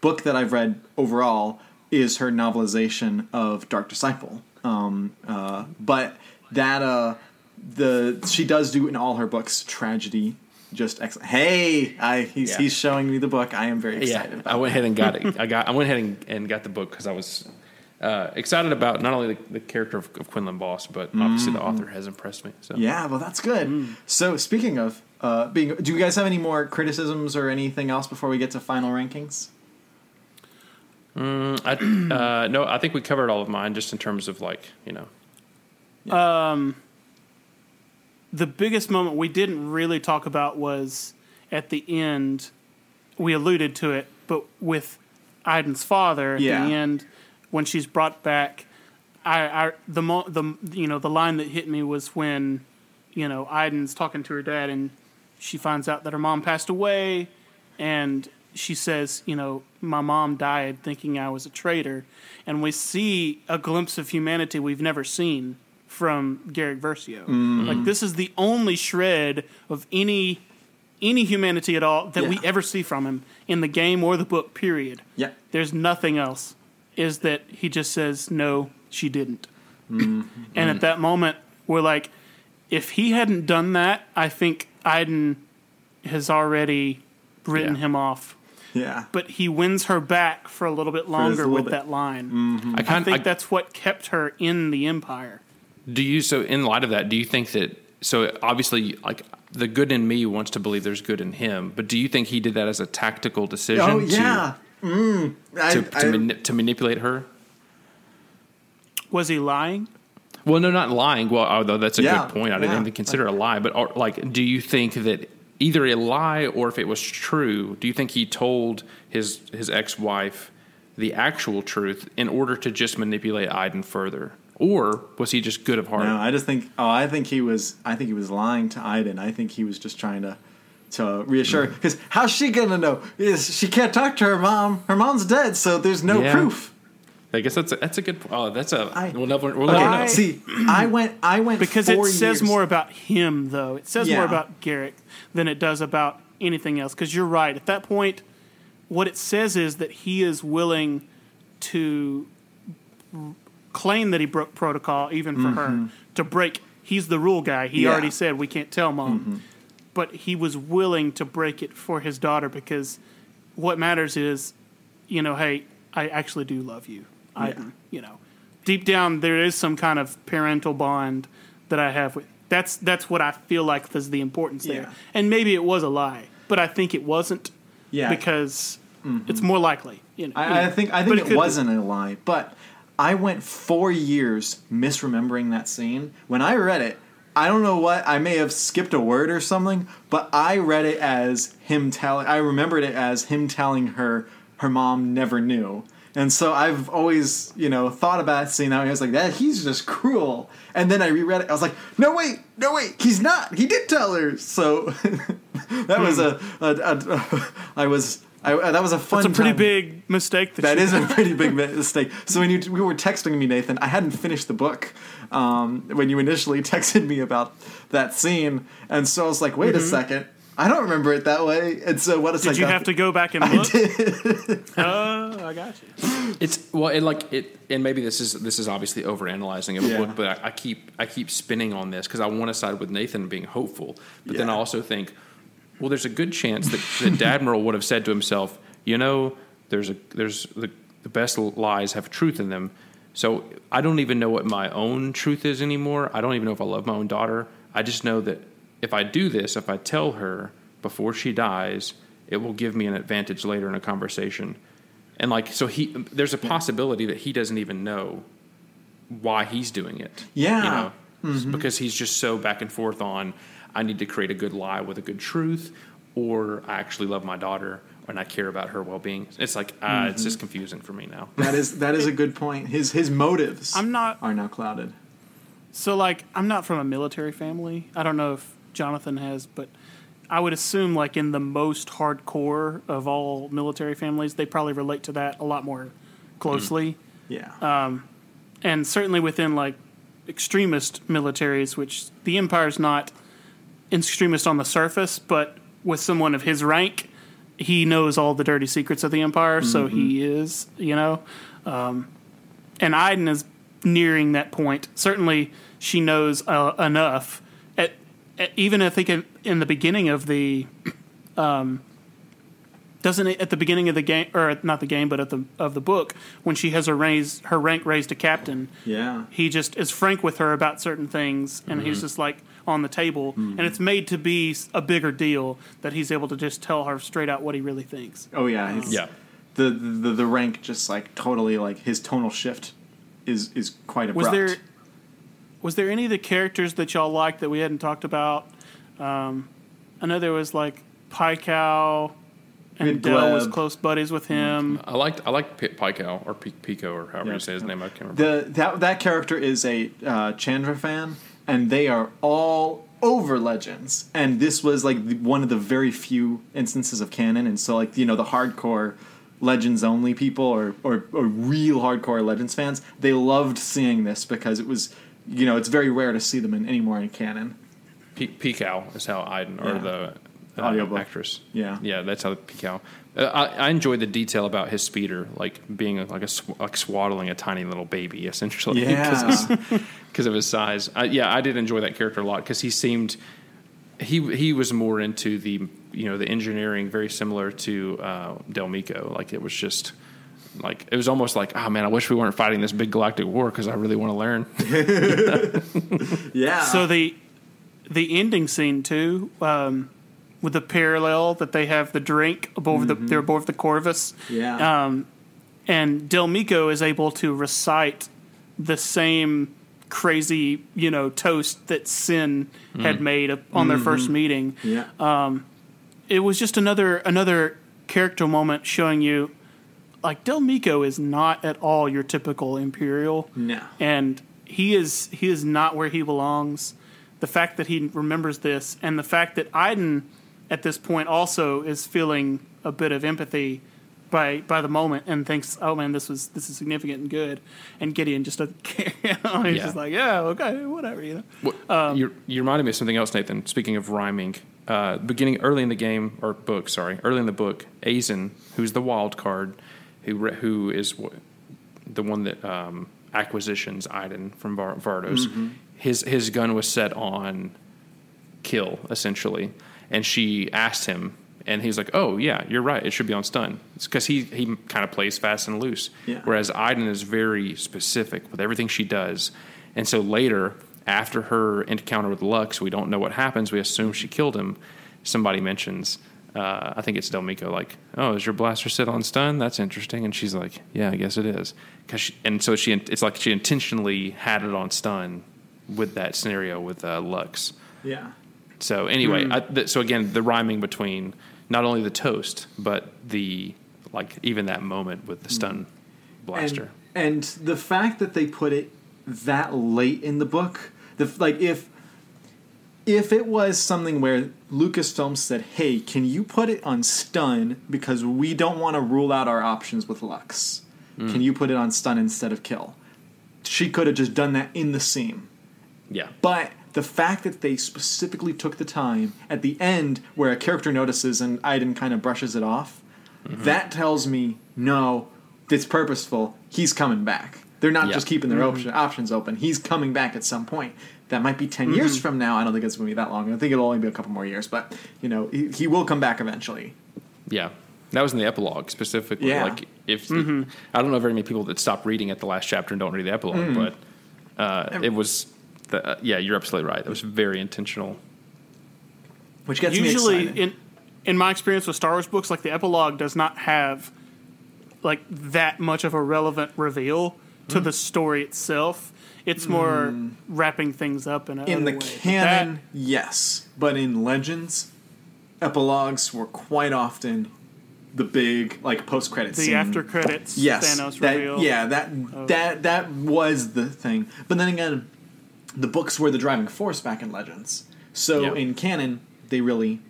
book that I've read overall, is her novelization of Dark Disciple. Um, uh, but that uh, the she does do in all her books tragedy. Just excellent. Hey, I he's yeah. he's showing me the book. I am very excited. Yeah, about I went ahead and got it. I got I went ahead and, and got the book because I was uh, excited about not only the, the character of, of Quinlan Voss, but obviously mm. the author has impressed me. So yeah, well that's good. Mm. So speaking of uh, being, do you guys have any more criticisms or anything else before we get to final rankings? Mm, I, uh, no, I think we covered all of mine. Just in terms of like you know, yeah. um. The biggest moment we didn't really talk about was at the end. We alluded to it, but with Iden's father at yeah. the end, when she's brought back, I, I the mo- the you know the line that hit me was when, you know, Iden's talking to her dad and she finds out that her mom passed away, and she says, you know, my mom died thinking I was a traitor, and we see a glimpse of humanity we've never seen from Iden Versio. Mm. Like, this is the only shred of any any humanity at all that yeah. we ever see from him in the game or the book, period. Yeah. There's nothing else. Is that he just says, no, she didn't. Mm. And mm. at that moment, we're like, if he hadn't done that, I think Iden has already written yeah. him off. Yeah. But he wins her back for a little bit longer little with bit. that line. Mm-hmm. I, I think I, that's what kept her in the Empire. Do you, so in light of that, do you think that, so obviously, like, the good in me wants to believe there's good in him, but do you think he did that as a tactical decision oh, yeah. to, mm. I, to, to, I, mani- to manipulate her? Was he lying? Well, no, not lying. Well, although that's a yeah. good point. I didn't yeah. even consider okay. a lie, but, are, like, do you think that either a lie or if it was true, do you think he told his, his ex-wife the actual truth in order to just manipulate Iden further? Or was he just good of heart? No, I just think. Oh, I think he was. I think he was lying to Iden. I think he was just trying to, to reassure. Because mm-hmm. how's she gonna know? Is she can't talk to her mom. Her mom's dead, so there's no yeah. proof. I guess that's a, that's a good. Oh, that's a. I, we'll never. We'll okay, never know. See, I went. I went because four it says years. more about him, though. It says yeah. more about Garrick than it does about anything else. Because you're right. At that point, what it says is that he is willing to claim that he broke protocol, even for mm-hmm. her, to break. He's the rule guy. He yeah. already said, we can't tell mom. Mm-hmm. But he was willing to break it for his daughter because what matters is, you know, hey, I actually do love you. I, yeah. you know, deep down, there is some kind of parental bond that I have with. That's, that's what I feel like is the importance yeah. there. And maybe it was a lie, but I think it wasn't yeah. because mm-hmm. it's more likely. You know, I, you know. I think, I think it, it wasn't be. a lie, but I went four years misremembering that scene. When I read it, I don't know what, I may have skipped a word or something, but I read it as him telling, I remembered it as him telling her her mom never knew. And so I've always, you know, thought about that scene that way. I was like, that he's just cruel. And then I reread it. I was like, no, wait, no, wait, he's not. He did tell her. So that was a, a, a, a I was... I, uh, that was a fun. That's a pretty time. big mistake. That, that is a pretty big mistake. So when you t- we were texting me, Nathan, I hadn't finished the book um, when you initially texted me about that scene, and so I was like, "Wait mm-hmm. a second, I don't remember it that way." And so what? Did I you have to go back and look? I did. Oh, I got you. It's well, it like it, and maybe this is this is obviously overanalyzing of a yeah. book, but I, I keep I keep spinning on this because I want to side with Nathan being hopeful, but yeah. then I also think, well, there's a good chance that, that Dadmiral would have said to himself, you know, there's a there's the, the best lies have truth in them. So I don't even know what my own truth is anymore. I don't even know if I love my own daughter. I just know that if I do this, if I tell her before she dies, it will give me an advantage later in a conversation. And like, so he, there's a possibility that he doesn't even know why he's doing it. Yeah. You know, mm-hmm. because he's just so back and forth on, I need to create a good lie with a good truth, or I actually love my daughter and I care about her well-being. It's like, uh, mm-hmm. it's just confusing for me now. That is that is a good point. His his motives I'm not, are now clouded. So, like, I'm not from a military family. I don't know if Jonathan has, but I would assume, like, in the most hardcore of all military families, they probably relate to that a lot more closely. Mm. Yeah. Um, and certainly within, like, extremist militaries, which the Empire's not... extremist on the surface, but with someone of his rank, he knows all the dirty secrets of the Empire, mm-hmm. so he is, you know. Um, and Iden is nearing that point. Certainly, she knows uh, enough. At, at, even I think in, in the beginning of the, um, doesn't it, at the beginning of the game, or not the game, but at the of the book, when she has her raise her rank raised to captain. Yeah, he just is frank with her about certain things, and mm-hmm. he's just like. On the table, mm. and it's made to be a bigger deal that he's able to just tell her straight out what he really thinks. Oh yeah, his, yeah. The, the the rank just like totally like his tonal shift is is quite abrupt. Was there was there any of the characters that y'all liked that we hadn't talked about? Um, I know there was like Picow, and Dell was close buddies with him. I liked I liked Picow or Pico or however yeah. you say his name. I can't remember. The that that character is a uh, Chandra fan. And they are all over Legends. And this was, like, the, one of the very few instances of canon. And so, like, you know, the hardcore Legends-only people or, or, or real hardcore Legends fans, they loved seeing this because it was, you know, it's very rare to see them in, anymore in canon. Picow is how Iden, or yeah. the, the audiobook actress. Yeah. Yeah, that's how Picow. Uh, I, I enjoy the detail about his speeder, like being a, like a sw- like swaddling a tiny little baby, essentially, because yeah. of his size. I, yeah, I did enjoy that character a lot because he seemed he he was more into the you know the engineering, very similar to uh, Del Meeko. Like it was just like it was almost like oh man, I wish we weren't fighting this big galactic war because I really want to learn. yeah. So the the ending scene too. Um, With the parallel that they have the drink above mm-hmm. the they're above the Corvus, yeah. Um, and Del Meeko is able to recite the same crazy, you know, toast that Sin mm. had made on mm-hmm. their first meeting. Yeah. Um, it was just another another character moment showing you, like Del Meeko is not at all your typical Imperial. No, and he is he is not where he belongs. The fact that he remembers this, and the fact that Iden. At this point also is feeling a bit of empathy by by the moment and thinks, oh, man, this was this is significant and good. And Gideon just doesn't care. You know? He's yeah. just like, yeah, okay, whatever, you know. Well, um, you you reminded me of something else, Nathan, speaking of rhyming. Uh, beginning early in the game, or book, sorry, early in the book, Aizen, who's the wild card, who who is the one that um, acquisitions Iden from Var- Vardos, mm-hmm. his, his gun was set on kill, essentially. And she asked him, and he's like, oh, yeah, you're right. It should be on stun. It's because he, he kind of plays fast and loose, yeah. whereas Iden is very specific with everything she does. And so later, after her encounter with Lux, we don't know what happens. We assume she killed him. Somebody mentions, uh, I think it's Del Meeko, like, oh, is your blaster set on stun? That's interesting. And she's like, yeah, I guess it is. 'Cause she, and so she it's like she intentionally had it on stun with that scenario with uh, Lux. Yeah. So anyway, mm. I, th- so again, the rhyming between not only the toast, but the, like, even that moment with the stun mm. blaster. And, and the fact that they put it that late in the book, the, like, if if it was something where Lucasfilm said, hey, can you put it on stun because we don't want to rule out our options with Lux. Mm. Can you put it on stun instead of kill? She could have just done that in the scene. Yeah. But... the fact that they specifically took the time at the end where a character notices and Iden kind of brushes it off, mm-hmm. that tells me, no, it's purposeful. He's coming back. They're not yep. just keeping their mm-hmm. op- options open. He's coming back at some point. That might be ten mm-hmm. years from now. I don't think it's going to be that long. I think it'll only be a couple more years. But, you know, he, he will come back eventually. Yeah. That was in the epilogue specifically. Yeah. Like if mm-hmm. I don't know very many people that stop reading at the last chapter and don't read the epilogue, mm. but uh, it was... The, uh, yeah, you're absolutely right. That was very intentional. Which gets usually me excited. in in my experience with Star Wars books, like the epilogue does not have like that much of a relevant reveal to mm. the story itself. It's more mm. wrapping things up in a in the way. Canon. That, yes, but in Legends, epilogues were quite often the big like post credits scene. The after credits. Yes, Thanos that, reveal. Yeah, that oh. that that was the thing. But then again. The books were the driving force back in Legends. So yep. in canon, they really...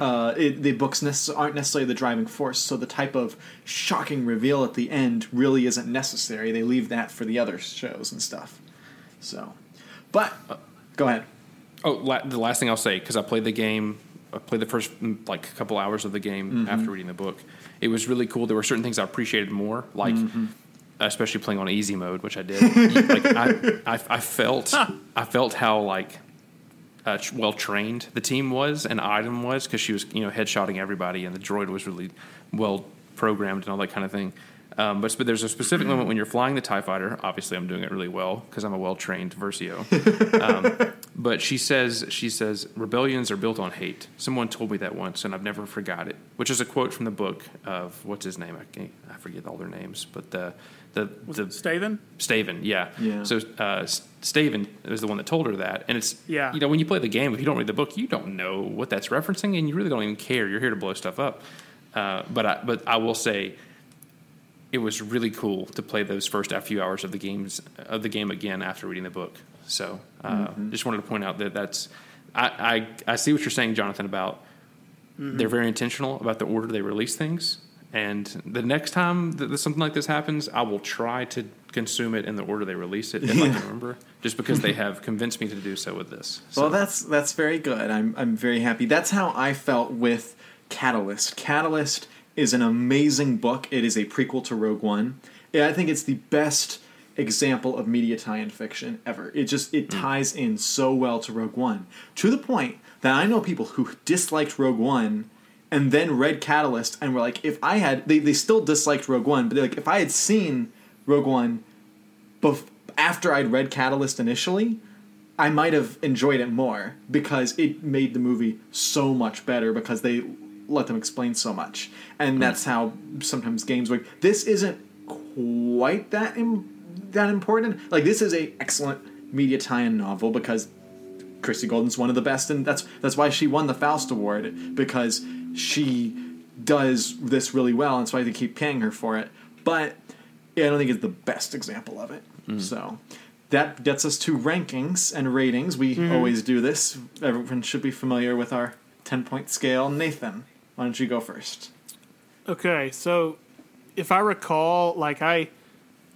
Uh, it, the books nece- aren't necessarily the driving force, so the type of shocking reveal at the end really isn't necessary. They leave that for the other shows and stuff. So, But... Uh, go ahead. Oh, la- the last thing I'll say, because I played the game I played the first like couple hours of the game mm-hmm. after reading the book. It was really cool. There were certain things I appreciated more, like mm-hmm. especially playing on easy mode, which I did. like I, I, I felt, I felt how like uh, well trained the team was and Iden was, because she was you know headshotting everybody, and the droid was really well programmed and all that kind of thing. Um, but, but there's a specific moment when you're flying the TIE fighter. Obviously, I'm doing it really well because I'm a well-trained Versio. Um, but she says, she says, rebellions are built on hate. Someone told me that once, and I've never forgot it, which is a quote from the book of, what's his name? I can't, I forget all their names, but the... the, the Staven? Staven, yeah. yeah. So uh, Staven was the one that told her that. And it's, yeah. you know, when you play the game, if you don't read the book, you don't know what that's referencing, and you really don't even care. You're here to blow stuff up. Uh, but I, but I will say... it was really cool to play those first few hours of the games of the game again after reading the book. So, uh, mm-hmm. just wanted to point out that that's I, I I see what you're saying, Jonathan. About mm-hmm. they're very intentional about the order they release things, and the next time that something like this happens, I will try to consume it in the order they release it, if yeah. I can remember, just because they have convinced me to do so with this. So. Well, that's that's very good. I'm I'm very happy. That's how I felt with Catalyst. Catalyst. Is an amazing book. It is a prequel to Rogue One. Yeah, I think it's the best example of media tie-in fiction ever. It just it mm. ties in so well to Rogue One, to the point that I know people who disliked Rogue One and then read Catalyst and were like, if I had... They, they still disliked Rogue One, but they're like, if I had seen Rogue One bef- after I'd read Catalyst initially... I might have enjoyed it more because it made the movie so much better because they let them explain so much. And that's how sometimes games work. This isn't quite that im- that important. Like, this is a excellent media tie-in novel because Christie Golden's one of the best, and that's that's why she won the Faust Award, because she does this really well, and so I have to keep paying her for it. But yeah, I don't think it's the best example of it. Mm. So... that gets us to rankings and ratings. We mm. always do this. Everyone should be familiar with our ten-point scale. Nathan, why don't you go first? Okay, so if I recall, like I,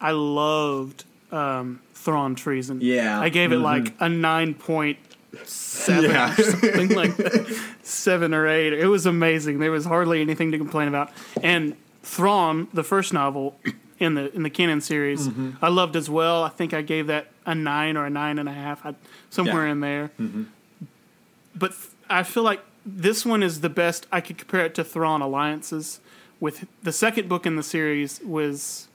I loved um, Thrawn Treason. Yeah, I gave mm-hmm. it like a nine point seven, yeah. or something like that. seven or eight. It was amazing. There was hardly anything to complain about. And Thrawn, the first novel. in the in the canon series. Mm-hmm. I loved as well. I think I gave that a nine or a nine and a half, I, somewhere yeah. in there. Mm-hmm. But th- I feel like this one is the best. I could compare it to Thrawn Alliances. With the second book in the series was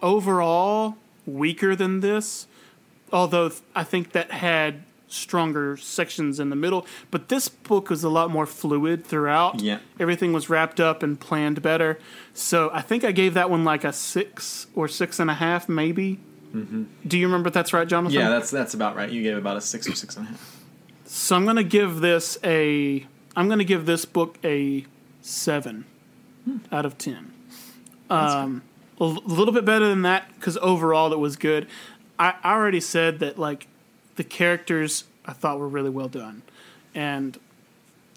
overall weaker than this, although th- I think that had stronger sections in the middle. But this book was a lot more fluid throughout. Yeah. Everything was wrapped up and planned better. So I think I gave that one like a six or six and a half, maybe. Mm-hmm. Do you remember if that's right, Jonathan? Yeah, that's that's about right. You gave about a six or six and a half. So I'm going to give this a... I'm going to give this book a seven hmm. out of ten. Um, a l- little bit better than that, because overall it was good. I, I already said that, like, the characters I thought were really well done. And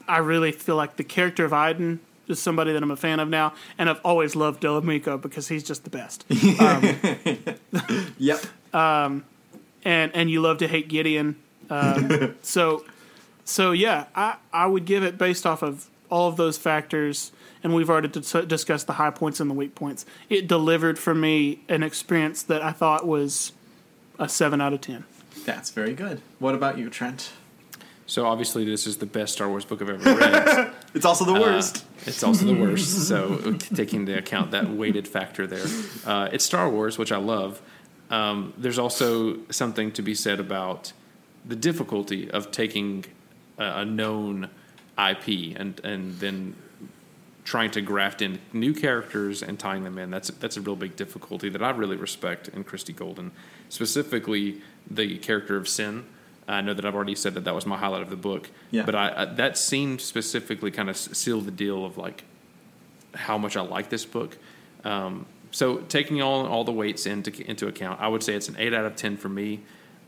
I really feel like the character of Iden is somebody that I'm a fan of now. And I've always loved Del Meeko because he's just the best. Um, yep. Um, and and you love to hate Gideon. Um, so, so yeah, I, I would give it based off of all of those factors. And we've already d- discussed the high points and the weak points. It delivered for me an experience that I thought was a seven out of ten. That's very good. What about you, Trent? So obviously this is the best Star Wars book I've ever read. It's also the worst. Uh, it's also the worst. So taking into account that weighted factor there. Uh, it's Star Wars, which I love. Um, there's also something to be said about the difficulty of taking a, a known I P and, and then trying to graft in new characters and tying them in. That's, that's a real big difficulty that I really respect in Christie Golden, specifically the character of Sin. I know that I've already said that that was my highlight of the book, yeah. but I, I, that scene specifically kind of sealed the deal of like how much I like this book. Um, so taking all all the weights into into account, I would say it's an eight out of ten for me.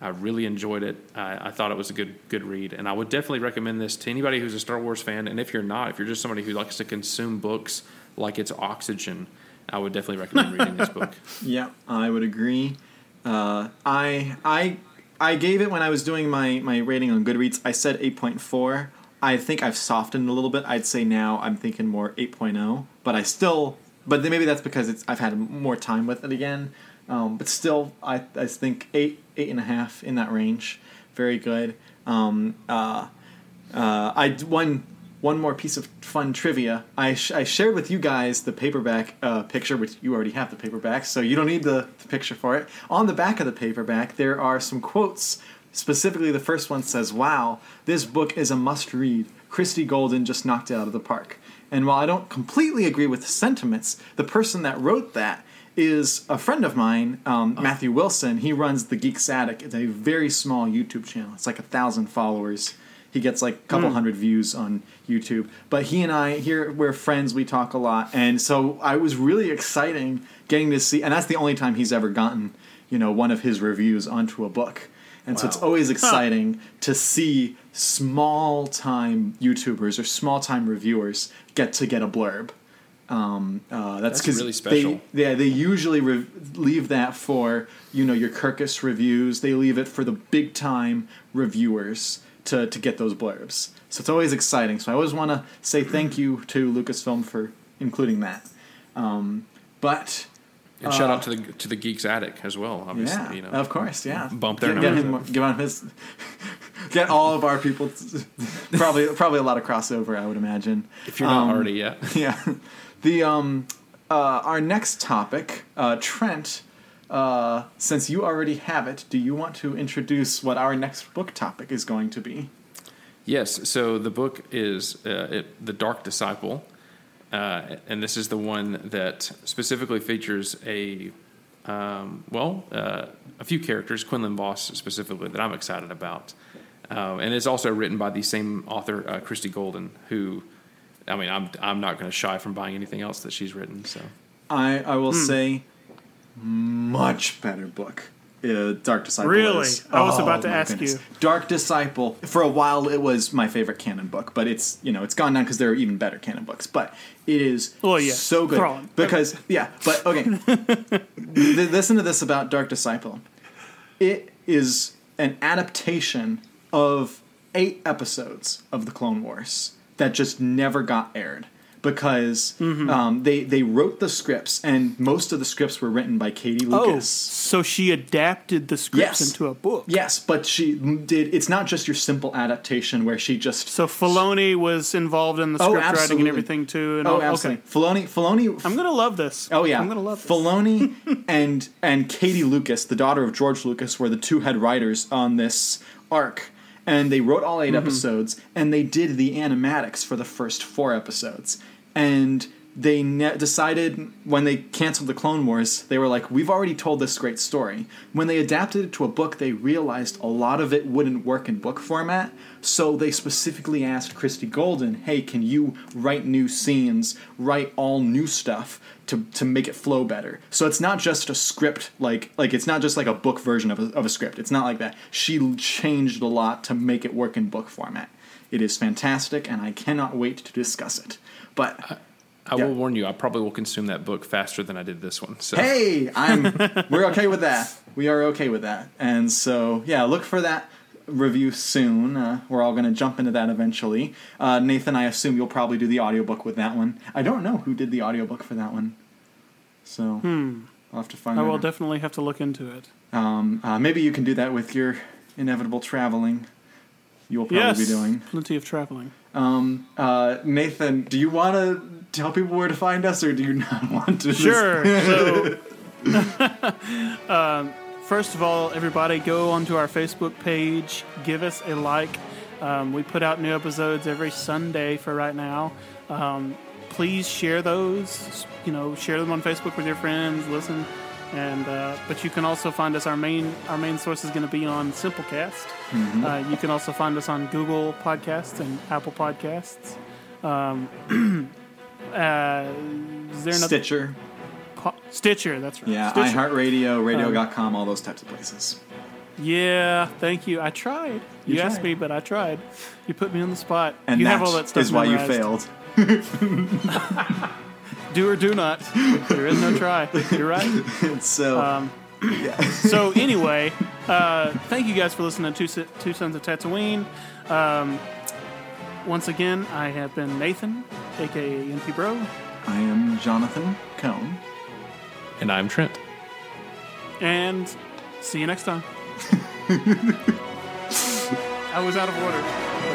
I really enjoyed it. I, I thought it was a good good read, and I would definitely recommend this to anybody who's a Star Wars fan. And if you're not, if you're just somebody who likes to consume books like it's oxygen, I would definitely recommend reading this book. Yeah, I would agree. Uh, I I I gave it when I was doing my, my rating on Goodreads. I said eight point four. I think I've softened a little bit. I'd say now I'm thinking more eight point oh, but I still, but then maybe that's because it's I've had more time with it again. Um, but still, I I think eight eight and a half in that range, very good. Um, uh, uh, I one one more piece of fun trivia. I sh- I shared with you guys the paperback uh, picture, which you already have the paperback, so you don't need the, the picture for it. On the back of the paperback, there are some quotes. Specifically, the first one says, "Wow, this book is a must-read. Christie Golden just knocked it out of the park." And while I don't completely agree with the sentiments, the person that wrote that is a friend of mine, um, oh. Matthew Wilson. He runs the GeekSatic. It's a very small YouTube channel. It's like a thousand followers. He gets like a couple mm. hundred views on YouTube. But he and I, here, we're friends. We talk a lot. And so I was really exciting getting to see, and that's the only time he's ever gotten, you know, one of his reviews onto a book. And wow. so it's always exciting huh. to see small-time YouTubers or small-time reviewers get to get a blurb. Um, uh, that's because really special. They, yeah, they usually re- leave that for, you know, your Kirkus reviews. They leave it for the big-time reviewers to, to get those blurbs. So it's always exciting. So I always want to say thank you to Lucasfilm for including that. Um, but... And uh, shout out to the to the GeekSatic as well, obviously. Yeah, you know, of course, yeah. Bump their get, numbers. Get, him, get, his, get all of our people. To, probably probably a lot of crossover, I would imagine. If you're not um, already yet. Yeah. The um, uh, our next topic, uh, Trent, uh, since you already have it, do you want to introduce what our next book topic is going to be? Yes. So the book is uh, it, The Dark Disciple. Uh, and this is the one that specifically features a, um, well, uh, a few characters, Quinlan Voss specifically, that I'm excited about. Uh, and it's also written by the same author, uh, Christie Golden, who, I mean, I'm I'm not going to shy from buying anything else that she's written. So I, I will hmm. say, much better book. Uh, Dark Disciple. Really? Is. I was oh, about to ask goodness. you. Dark Disciple. For a while, it was my favorite canon book, but it's you know it's gone down because there are even better canon books. But it is well, yeah. so good Thrawn. because yeah. But okay, listen to this about Dark Disciple. It is an adaptation of eight episodes of The Clone Wars that just never got aired because mm-hmm. um, they, they wrote the scripts, and most of the scripts were written by Katie Lucas. Oh, so she adapted the scripts yes. into a book. Yes, but she did. It's not just your simple adaptation where she just... So Filoni was involved in the script oh, absolutely. writing and everything, too. And oh, all, absolutely. Okay. Filoni, Filoni... I'm going to love this. Oh, yeah. I'm going to love this. Filoni and, and Katie Lucas, the daughter of George Lucas, were the two head writers on this arc. And they wrote all eight mm-hmm. episodes, and they did the animatics for the first four episodes. And they ne- decided when they canceled The Clone Wars, they were like, we've already told this great story. When they adapted it to a book, they realized a lot of it wouldn't work in book format. So they specifically asked Christie Golden, hey, can you write new scenes, write all new stuff to, to make it flow better? So it's not just a script, like like it's not just like a book version of a, of a script. It's not like that. She changed a lot to make it work in book format. It is fantastic, and I cannot wait to discuss it. But I, I yeah. will warn you, I probably will consume that book faster than I did this one. So. Hey, I'm we're okay with that. We are okay with that. And so, yeah, look for that review soon. Uh, we're all going to jump into that eventually. Uh, Nathan, I assume you'll probably do the audiobook with that one. I don't know who did the audiobook for that one. So hmm. I'll have to find out. I will out. definitely have to look into it. Um, uh, maybe you can do that with your inevitable traveling you'll probably yes, be doing. Plenty of traveling. Um, uh, Nathan, do you want to tell people where to find us, or do you not want to? Sure. So, um, first of all, everybody go onto our Facebook page, give us a like. Um, we put out new episodes every Sunday for right now. Um, please share those. You know, share them on Facebook with your friends. Listen, and uh, but you can also find us. Our main our main source is going to be on Simplecast. Mm-hmm. Uh, you can also find us on Google Podcasts and Apple Podcasts. Um, Uh, is there Stitcher po- Stitcher, that's right. Yeah, Stitcher. iHeartRadio, radio dot com, um, all those types of places. Yeah, thank you. I tried. You, you asked tried. me, but I tried. You put me on the spot. And you that have all that stuff is why memorized. You failed. Do or do not. There is no try. You're right. So, um, yeah. so anyway, uh, thank you guys for listening to Two, Two Sons of Tatooine. Um, Once again, I have been Nathan, a k a. N P Bro. I am Jonathan Cohn. And I'm Trent. And see you next time. I was out of order.